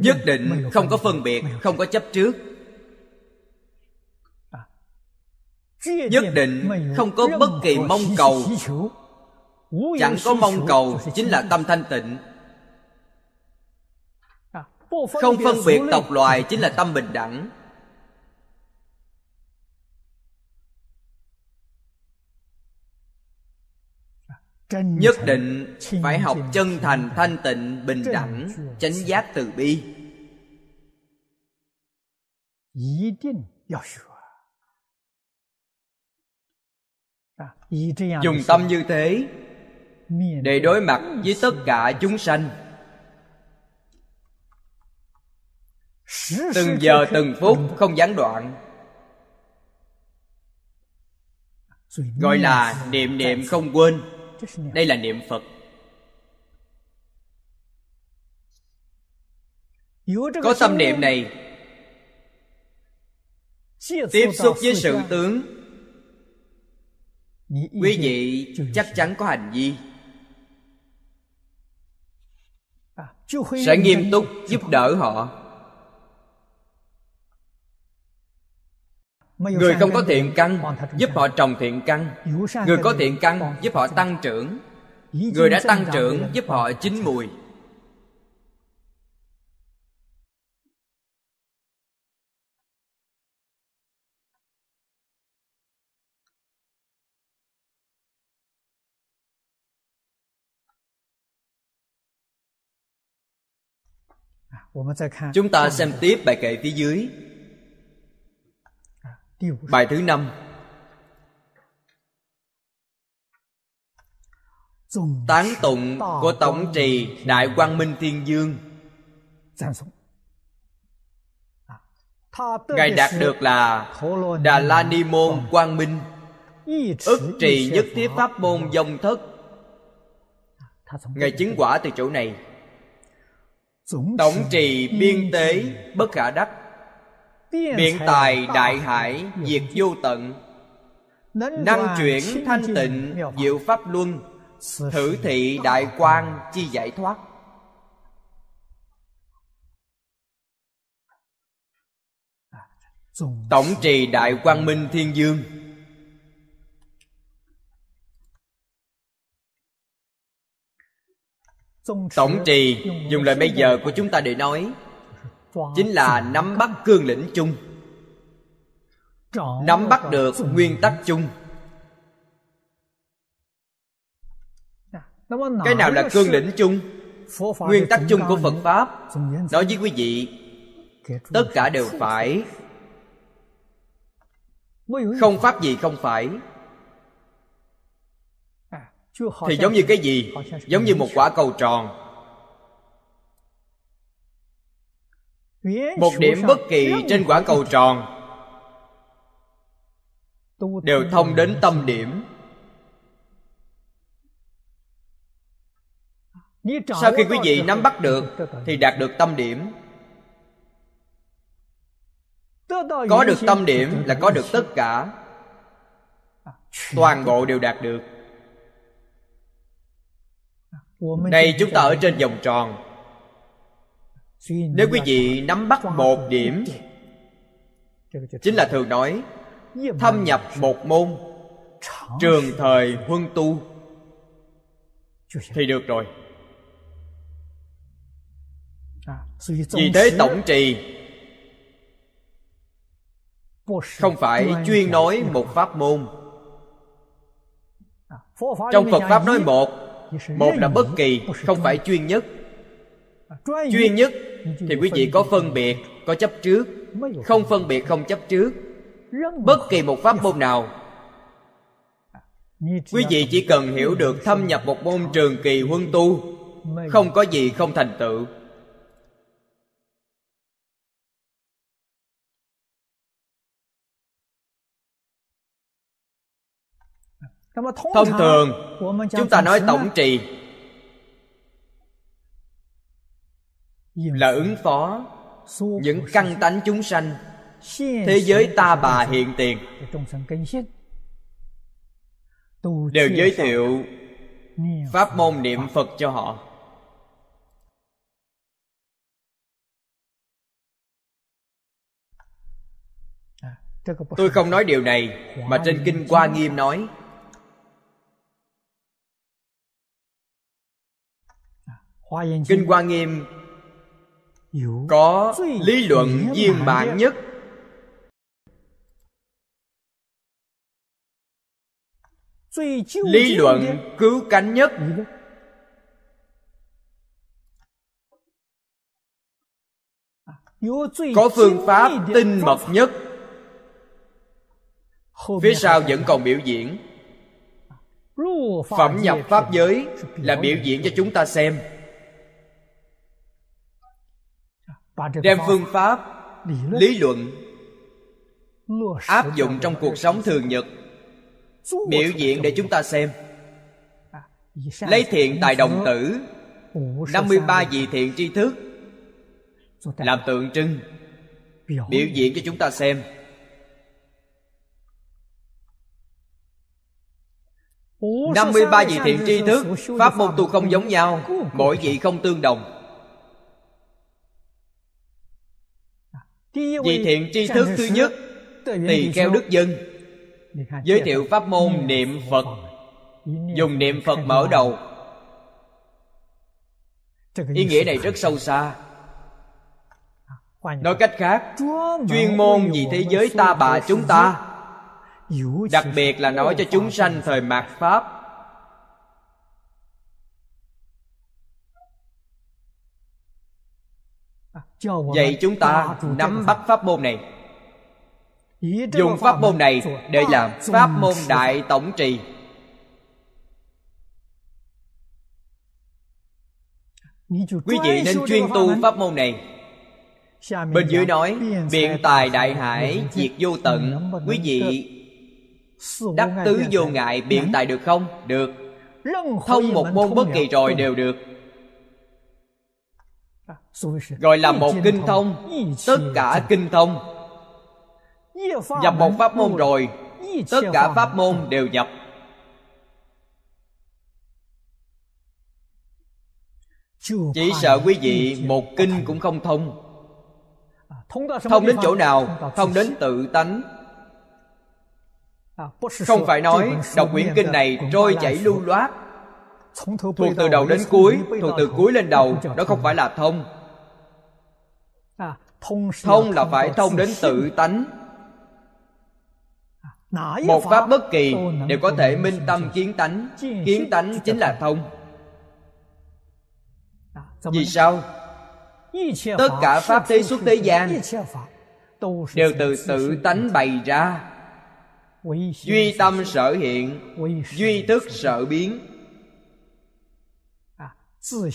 Nhất định không có phân biệt, không có chấp trước. Nhất định không có bất kỳ mong cầu. Chẳng có mong cầu chính là tâm thanh tịnh. Không phân biệt tộc loài chính là tâm bình đẳng. Nhất định phải học chân thành, thanh tịnh, bình đẳng, chánh giác, từ bi. Dùng tâm như thế để đối mặt với tất cả chúng sanh. Từng giờ từng phút không gián đoạn, gọi là niệm niệm không quên. Đây là niệm Phật. Có tâm niệm này, tiếp xúc với sự tướng, quý vị chắc chắn có hành vi, sẽ nghiêm túc giúp đỡ họ. Người không có thiện căn giúp họ trồng thiện căn, người có thiện căn giúp họ tăng trưởng, người đã tăng trưởng giúp họ chín mùi. Chúng ta xem tiếp bài kệ phía dưới. Bài thứ năm: tán tụng của tổng trì Đại Quang Minh Thiên Dương. Ngài đạt được là Đà La Ni Môn Quang Minh, ức trì nhất thiết pháp môn dông thất. Ngài chứng quả từ chỗ này. Tổng trì biên tế bất khả đắc, biện tài đại hải diệt vô tận, năng chuyển thanh tịnh diệu pháp luân, thử thị đại quang chi giải thoát. Tổng trì Đại Quang Minh Thiên Dương. Tổng trì dùng lời bây giờ của chúng ta để nói chính là nắm bắt cương lĩnh chung, nắm bắt được nguyên tắc chung. Cái nào là cương lĩnh chung, nguyên tắc chung của Phật Pháp? Nói với quý vị, tất cả đều phải, không pháp gì không phải. Thì giống như cái gì? Giống như một quả cầu tròn, một điểm bất kỳ trên quả cầu tròn đều thông đến tâm điểm. Sau khi quý vị nắm bắt được thì đạt được tâm điểm. Có được tâm điểm là có được tất cả, toàn bộ đều đạt được. Đây chúng ta ở trên vòng tròn. Nếu quý vị nắm bắt một điểm, chính là thường nói thâm nhập một môn, trường thời huân tu, thì được rồi. Vì thế tổng trì không phải chuyên nói một pháp môn. Trong Phật Pháp nói một, một là bất kỳ, không phải chuyên nhất. Chuyên nhất thì quý vị có phân biệt, có chấp trước. Không phân biệt, không chấp trước. Bất kỳ một pháp môn nào, quý vị chỉ cần hiểu được thâm nhập một môn trường kỳ huân tu, không có gì không thành tựu. Thông thường chúng ta nói tổng trì là ứng phó những căn tánh chúng sanh, thế giới ta bà hiện tiền. Đều giới thiệu pháp môn niệm Phật cho họ. Tôi không nói điều này, mà trên Kinh Hoa Nghiêm nói Kinh Hoa Nghiêm có lý luận viên mãn nhất. Lý luận cứu cánh nhất. Có phương pháp tinh mật nhất. Phía sau vẫn còn biểu diễn. Phẩm nhập Pháp giới là biểu diễn cho chúng ta xem, đem phương pháp, lý luận áp dụng trong cuộc sống thường nhật, biểu diễn để chúng ta xem. Lấy thiện tài đồng tử, năm mươi ba vị thiện tri thức làm tượng trưng, biểu diễn cho chúng ta xem. năm mươi ba vị thiện tri thức, pháp môn tu không giống nhau, mỗi vị không tương đồng. Vị thiện tri thức thứ nhất tỳ kheo đức dân giới thiệu pháp môn niệm Phật, dùng niệm Phật mở đầu. Ý nghĩa này rất sâu xa. Nói cách khác, chuyên môn vì thế giới ta bà chúng ta, đặc biệt là nói cho chúng sanh thời mạt Pháp, vậy chúng ta nắm bắt pháp môn này, dùng pháp môn này để làm pháp môn đại tổng trì. Quý vị nên chuyên tu pháp môn này. Bên dưới nói biện tài đại hải, diệt vô tận. Quý vị đắc tứ vô ngại biện tài được không? Được. Thông một môn bất kỳ rồi đều được. Gọi là một kinh thông, tất cả kinh thông. Nhập một pháp môn rồi, tất cả pháp môn đều nhập. Chỉ sợ quý vị một kinh cũng không thông. Thông đến chỗ nào? Thông đến tự tánh. Không phải nói đọc quyển kinh này trôi chảy lưu loát, thuộc từ đầu đến cuối, thuộc từ cuối lên đầu, đó không phải là thông. Thông là phải thông đến tự tánh. Một pháp bất kỳ đều có thể minh tâm kiến tánh. Kiến tánh chính là thông. Vì sao? Tất cả pháp thế xuất thế gian đều từ tự tánh bày ra. Duy tâm sở hiện, duy thức sở biến.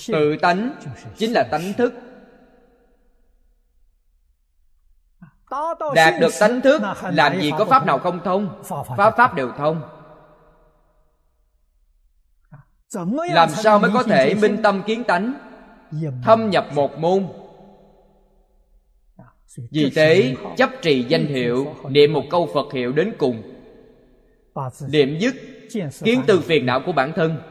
Tự tánh chính là tánh thức. Đạt được tánh thức, làm gì có pháp nào không thông? Pháp pháp đều thông. Làm sao mới có thể minh tâm kiến tánh, thâm nhập một môn? Vì thế chấp trì danh hiệu, niệm một câu Phật hiệu đến cùng, niệm dứt kiến tư phiền não của bản thân.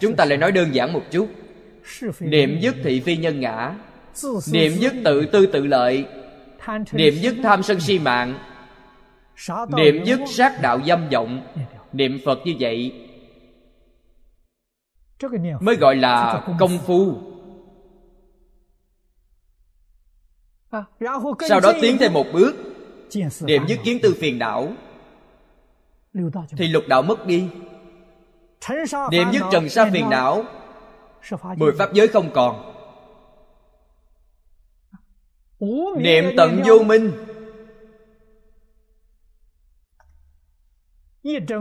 Chúng ta lại nói đơn giản một chút. Niệm dứt thị phi nhân ngã, niệm dứt tự tư tự lợi, niệm dứt tham sân si mạng, niệm dứt sát đạo dâm vọng. Niệm Phật như vậy mới gọi là công phu. Sau đó tiến thêm một bước, niệm dứt kiến tư phiền não thì lục đạo mất đi. Niệm dứt trần sa phiền não, mười pháp giới không còn. Niệm tận vô minh,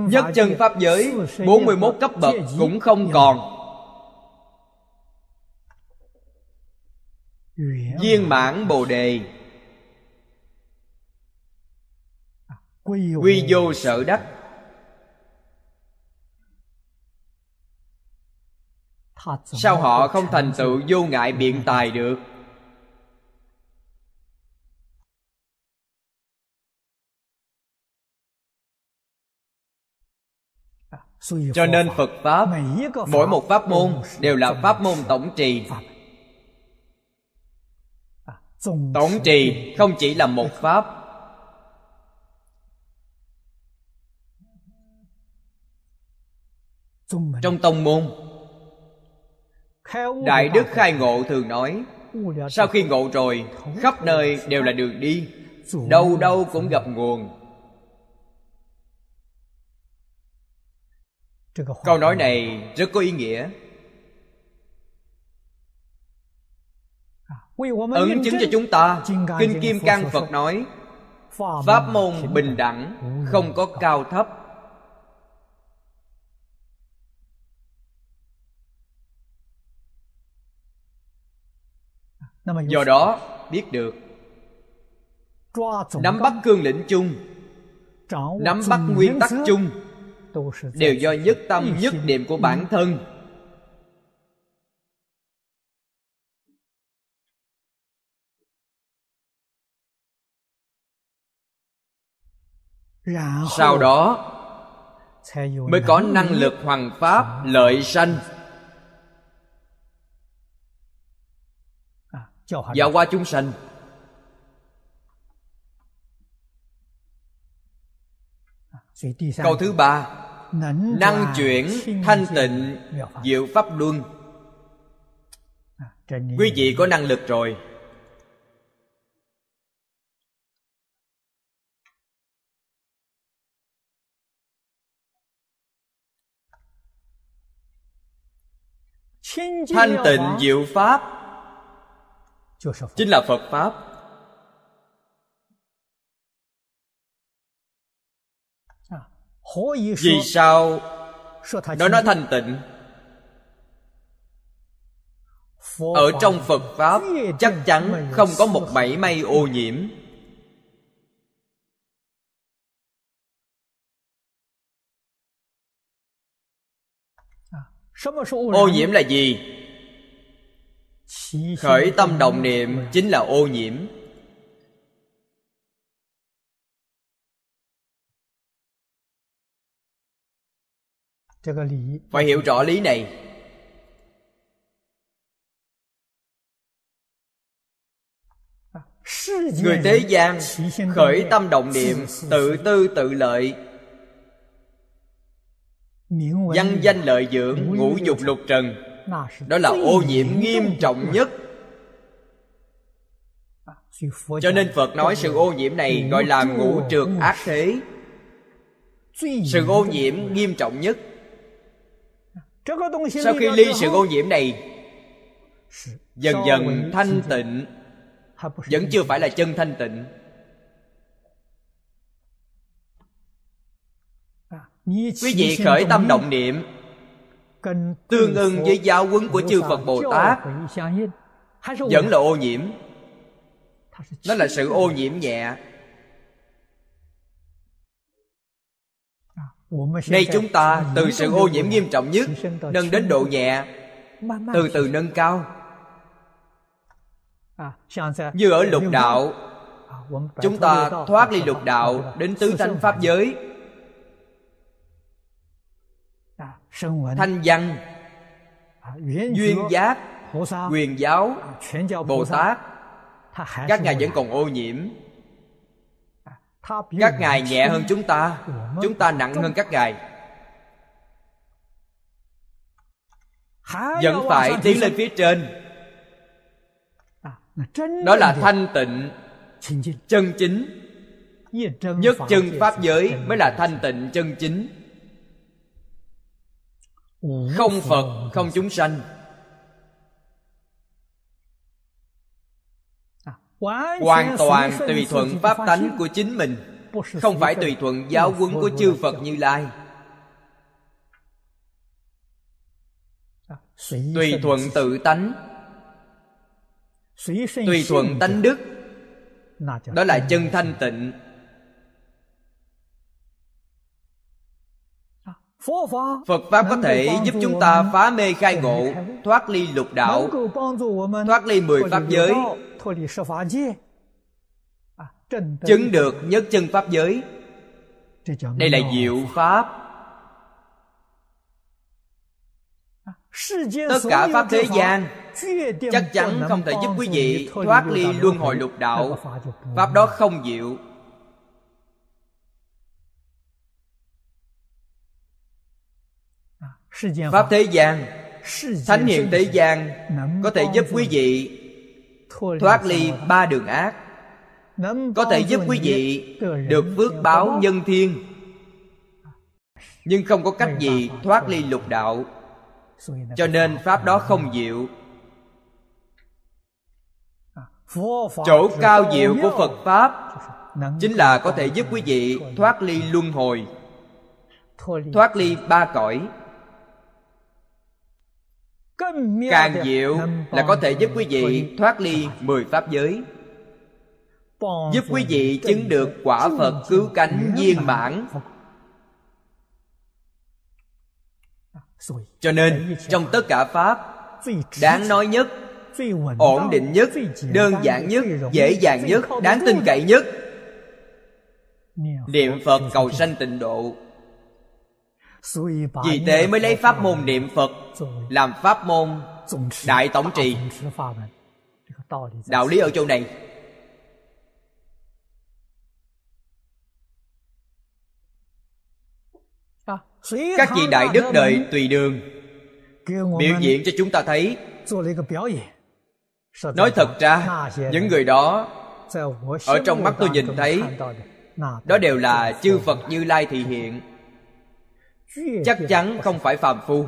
nhất chân pháp giới bốn mươi mốt cấp bậc cũng không còn. Viên mãn Bồ Đề, quy vô sở đắc. Sao họ không thành tựu vô ngại biện tài được? Cho nên Phật Pháp, mỗi một pháp môn đều là pháp môn tổng trì. Tổng trì không chỉ là một pháp. Trong tông môn, Đại Đức Khai Ngộ thường nói, sau khi ngộ rồi, khắp nơi đều là đường đi, đâu đâu cũng gặp nguồn. Câu nói này rất có ý nghĩa, ứng chứng cho chúng ta. Kinh Kim Cang Phật nói, pháp môn bình đẳng, không có cao thấp. Do đó biết được, nắm bắt cương lĩnh chung, nắm bắt nguyên tắc chung, đều do nhất tâm nhất niệm của bản thân. Sau đó mới có năng lực hoằng pháp lợi sanh. và qua chúng sanh. Câu thứ ba, năng chuyển thanh tịnh diệu pháp luân. Quý vị có năng lực rồi. Thanh tịnh diệu pháp chính là Phật Pháp. Vì sao nó nói thanh tịnh? Ở trong Phật Pháp chắc chắn không có một mảy may ô nhiễm. Ô nhiễm là gì? Khởi tâm động niệm chính là ô nhiễm. Phải hiểu rõ lý này. Người thế gian khởi tâm động niệm, tự tư tự lợi, văn danh lợi dưỡng, ngũ dục lục trần, đó là ô nhiễm nghiêm trọng nhất. Cho nên Phật nói sự ô nhiễm này gọi là ngũ trược ác thế, sự ô nhiễm nghiêm trọng nhất. Sau khi ly sự ô nhiễm này, dần dần thanh tịnh. Vẫn chưa phải là chân thanh tịnh. Quý vị khởi tâm động niệm tương ưng với giáo huấn của chư Phật Bồ Tát vẫn là ô nhiễm. Nó là sự ô nhiễm nhẹ. Nay chúng ta từ sự ô nhiễm nghiêm trọng nhất nâng đến độ nhẹ, từ từ nâng cao. Như ở lục đạo, chúng ta thoát ly lục đạo đến tứ thánh pháp giới, thanh văn, duyên giác, quyền giáo, Bồ Tát, các ngài vẫn còn ô nhiễm. Các ngài nhẹ hơn chúng ta, chúng ta nặng hơn các ngài. Vẫn phải tiến lên phía trên. Đó là thanh tịnh chân chính. Nhất chân pháp giới mới là thanh tịnh chân chính. Không Phật, không chúng sanh. Hoàn toàn tùy thuận pháp tánh của chính mình, không phải tùy thuận giáo huấn của chư Phật Như Lai. Tùy thuận tự tánh, tùy thuận tánh đức, đó là chân thanh tịnh. Phật Pháp có thể giúp chúng ta phá mê khai ngộ, thoát ly lục đạo, thoát ly mười pháp giới, chứng được nhất chân pháp giới. Đây là diệu Pháp. Tất cả Pháp thế gian chắc chắn không thể giúp quý vị thoát ly luân hồi lục đạo. Pháp đó không diệu. Pháp thế gian, thánh hiền thế gian có thể giúp quý vị thoát ly ba đường ác, có thể giúp quý vị được phước báo nhân thiên, nhưng không có cách gì thoát ly lục đạo. Cho nên Pháp đó không diệu. Chỗ cao diệu của Phật Pháp chính là có thể giúp quý vị thoát ly luân hồi, thoát ly ba cõi. Càng diệu là có thể giúp quý vị thoát ly mười pháp giới, giúp quý vị chứng được quả Phật cứu cánh viên mãn. Cho nên trong tất cả Pháp, đáng nói nhất, ổn định nhất, đơn giản nhất, dễ dàng nhất, đáng tin cậy nhất, niệm Phật cầu sanh tịnh độ. Vì thế mới lấy pháp môn niệm Phật làm pháp môn đại tổng trì. Đạo lý ở chỗ này. Các vị đại đức đời tùy đường biểu diễn cho chúng ta thấy. Nói thật ra, những người đó ở trong mắt tôi nhìn thấy, đó đều là chư Phật Như Lai thị hiện, chắc chắn không phải phàm phu.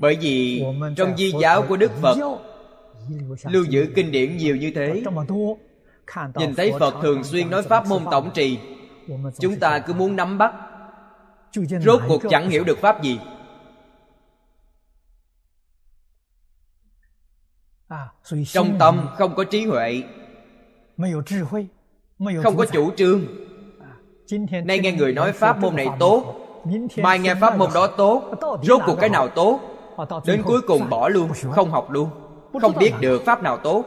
Bởi vì trong di giáo của Đức Phật lưu giữ kinh điển nhiều như thế, nhìn thấy Phật thường xuyên nói pháp môn tổng trì, chúng ta cứ muốn nắm bắt, rốt cuộc chẳng hiểu được pháp gì. Trong tâm không có trí huệ, không có chủ trương. Nay nghe người nói pháp môn này tốt, mai nghe pháp môn đó tốt, rốt cuộc cái nào tốt, đến cuối cùng bỏ luôn, không học luôn, không biết được pháp nào tốt.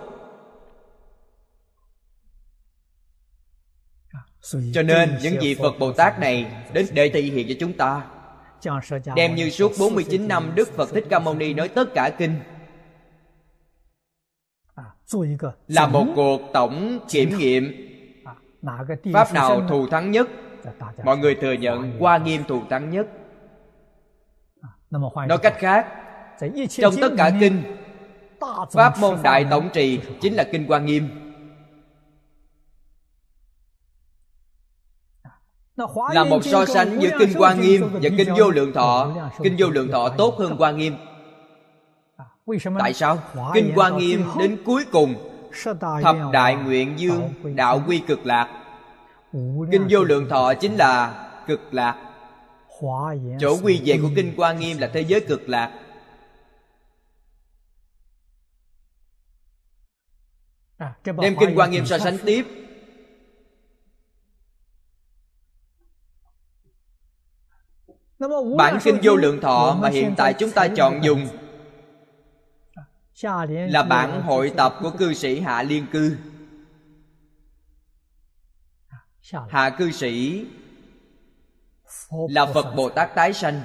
Cho nên những vị Phật Bồ Tát này đến để thị hiện cho chúng ta, đem như suốt bốn mươi chín năm Đức Phật Thích Ca Mâu Ni nói tất cả kinh, là một cuộc tổng kiểm nghiệm pháp nào thù thắng nhất. Mọi người thừa nhận Hoa Nghiêm thù thắng nhất. Nói cách khác, trong tất cả kinh, pháp môn đại tổng trì chính là kinh Hoa Nghiêm. Là một so sánh giữa kinh Hoa Nghiêm và kinh Vô Lượng Thọ, kinh Vô Lượng Thọ tốt hơn Hoa Nghiêm. Tại sao? Kinh Hoa Nghiêm đến cuối cùng thập đại nguyện dương, đạo quy cực lạc. Kinh Vô Lượng Thọ chính là cực lạc. Chỗ quy về của kinh Hoa Nghiêm là thế giới cực lạc. Đem kinh Hoa Nghiêm so sánh tiếp, bản kinh Vô Lượng Thọ mà hiện tại chúng ta chọn dùng là bản hội tập của cư sĩ Hạ Liên Cư. Hạ cư sĩ là Phật Bồ Tát tái sanh,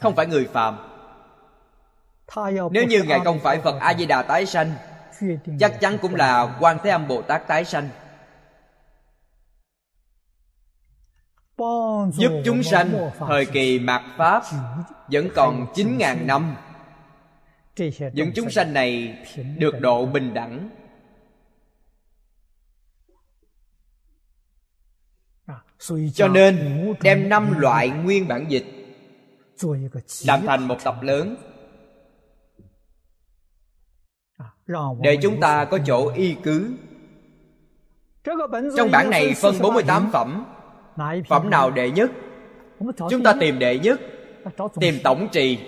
không phải người phàm. Nếu như Ngài không phải Phật A-di-đà tái sanh, chắc chắn cũng là Quan Thế Âm Bồ Tát tái sanh, giúp chúng sanh thời kỳ mạt Pháp vẫn còn chín ngàn năm. Những chúng sanh này được độ bình đẳng. Cho nên đem năm loại nguyên bản dịch làm thành một tập lớn, để chúng ta có chỗ y cứ. Trong bản này phân bốn mươi tám phẩm. Phẩm nào đệ nhất? Chúng ta tìm đệ nhất, tìm tổng trì.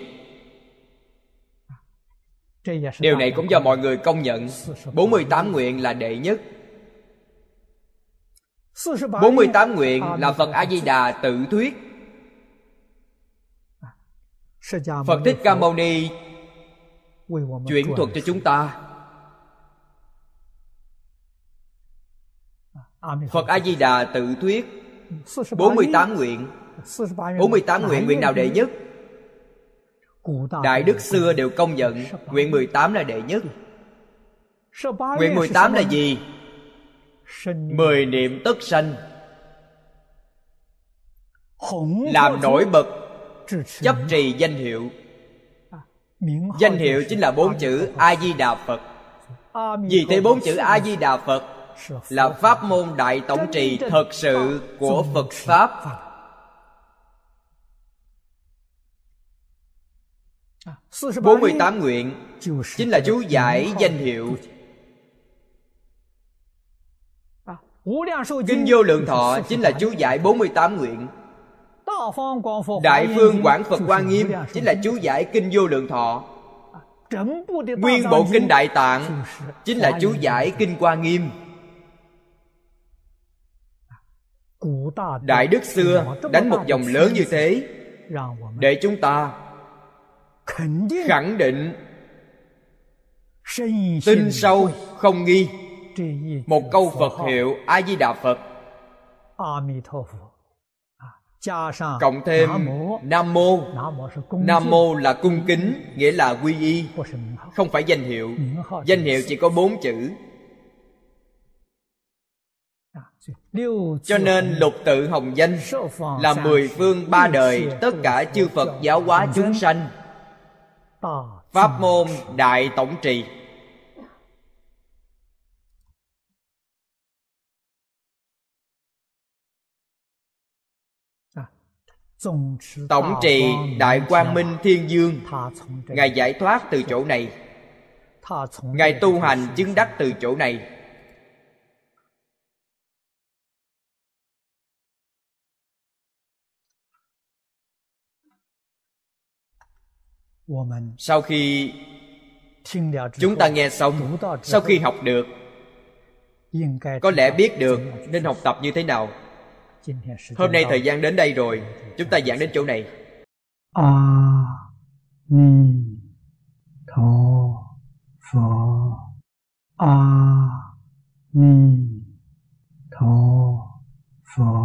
Điều này cũng do mọi người công nhận. Bốn mươi tám nguyện là đệ nhất. Bốn mươi tám nguyện là Phật A-di-đà tự thuyết. Phật Thích Ca Mâu Ni chuyển thuật cho chúng ta. Phật A-di-đà tự thuyết bốn mươi tám nguyện. Bốn mươi tám nguyện, nguyện nào đệ nhất? Đại đức xưa đều công nhận nguyện mười tám là đệ nhất. Nguyện mười tám là gì? Mười niệm tất sanh, làm nổi bật chấp trì danh hiệu. Danh hiệu chính là bốn chữ A-di-đà Phật. Vì thế bốn chữ A-di-đà Phật là pháp môn đại tổng trì thật sự của Phật Pháp. Bốn mươi tám nguyện chính là chú giải danh hiệu. Kinh Vô Lượng Thọ chính là chú giải bốn mươi tám nguyện. Đại Phương Quảng Phật Hoa Nghiêm chính là chú giải Kinh Vô Lượng Thọ. Nguyên bộ Kinh Đại Tạng chính là chú giải Kinh Hoa Nghiêm. Đại đức xưa đánh một vòng lớn như thế, để chúng ta khẳng định tin sâu không nghi một câu Phật hiệu A Di Đà Phật. cộng thêm Nam Mô. Nam Mô là cung kính, nghĩa là quy y, không phải danh hiệu. Danh hiệu chỉ có bốn chữ. Cho nên lục tự hồng danh là mười phương ba đời tất cả chư Phật giáo hóa chúng sanh, pháp môn đại tổng trì. Tổng trì Đại Quang Minh Thiên Dương, Ngài giải thoát từ chỗ này, Ngài tu hành chứng đắc từ chỗ này. Sau khi chúng ta nghe xong, sau khi học được, có lẽ biết được nên học tập như thế nào. Hôm nay thời gian đến đây rồi, chúng ta giảng đến chỗ này. A-ni-tho Phật, A-ni-tho Phật.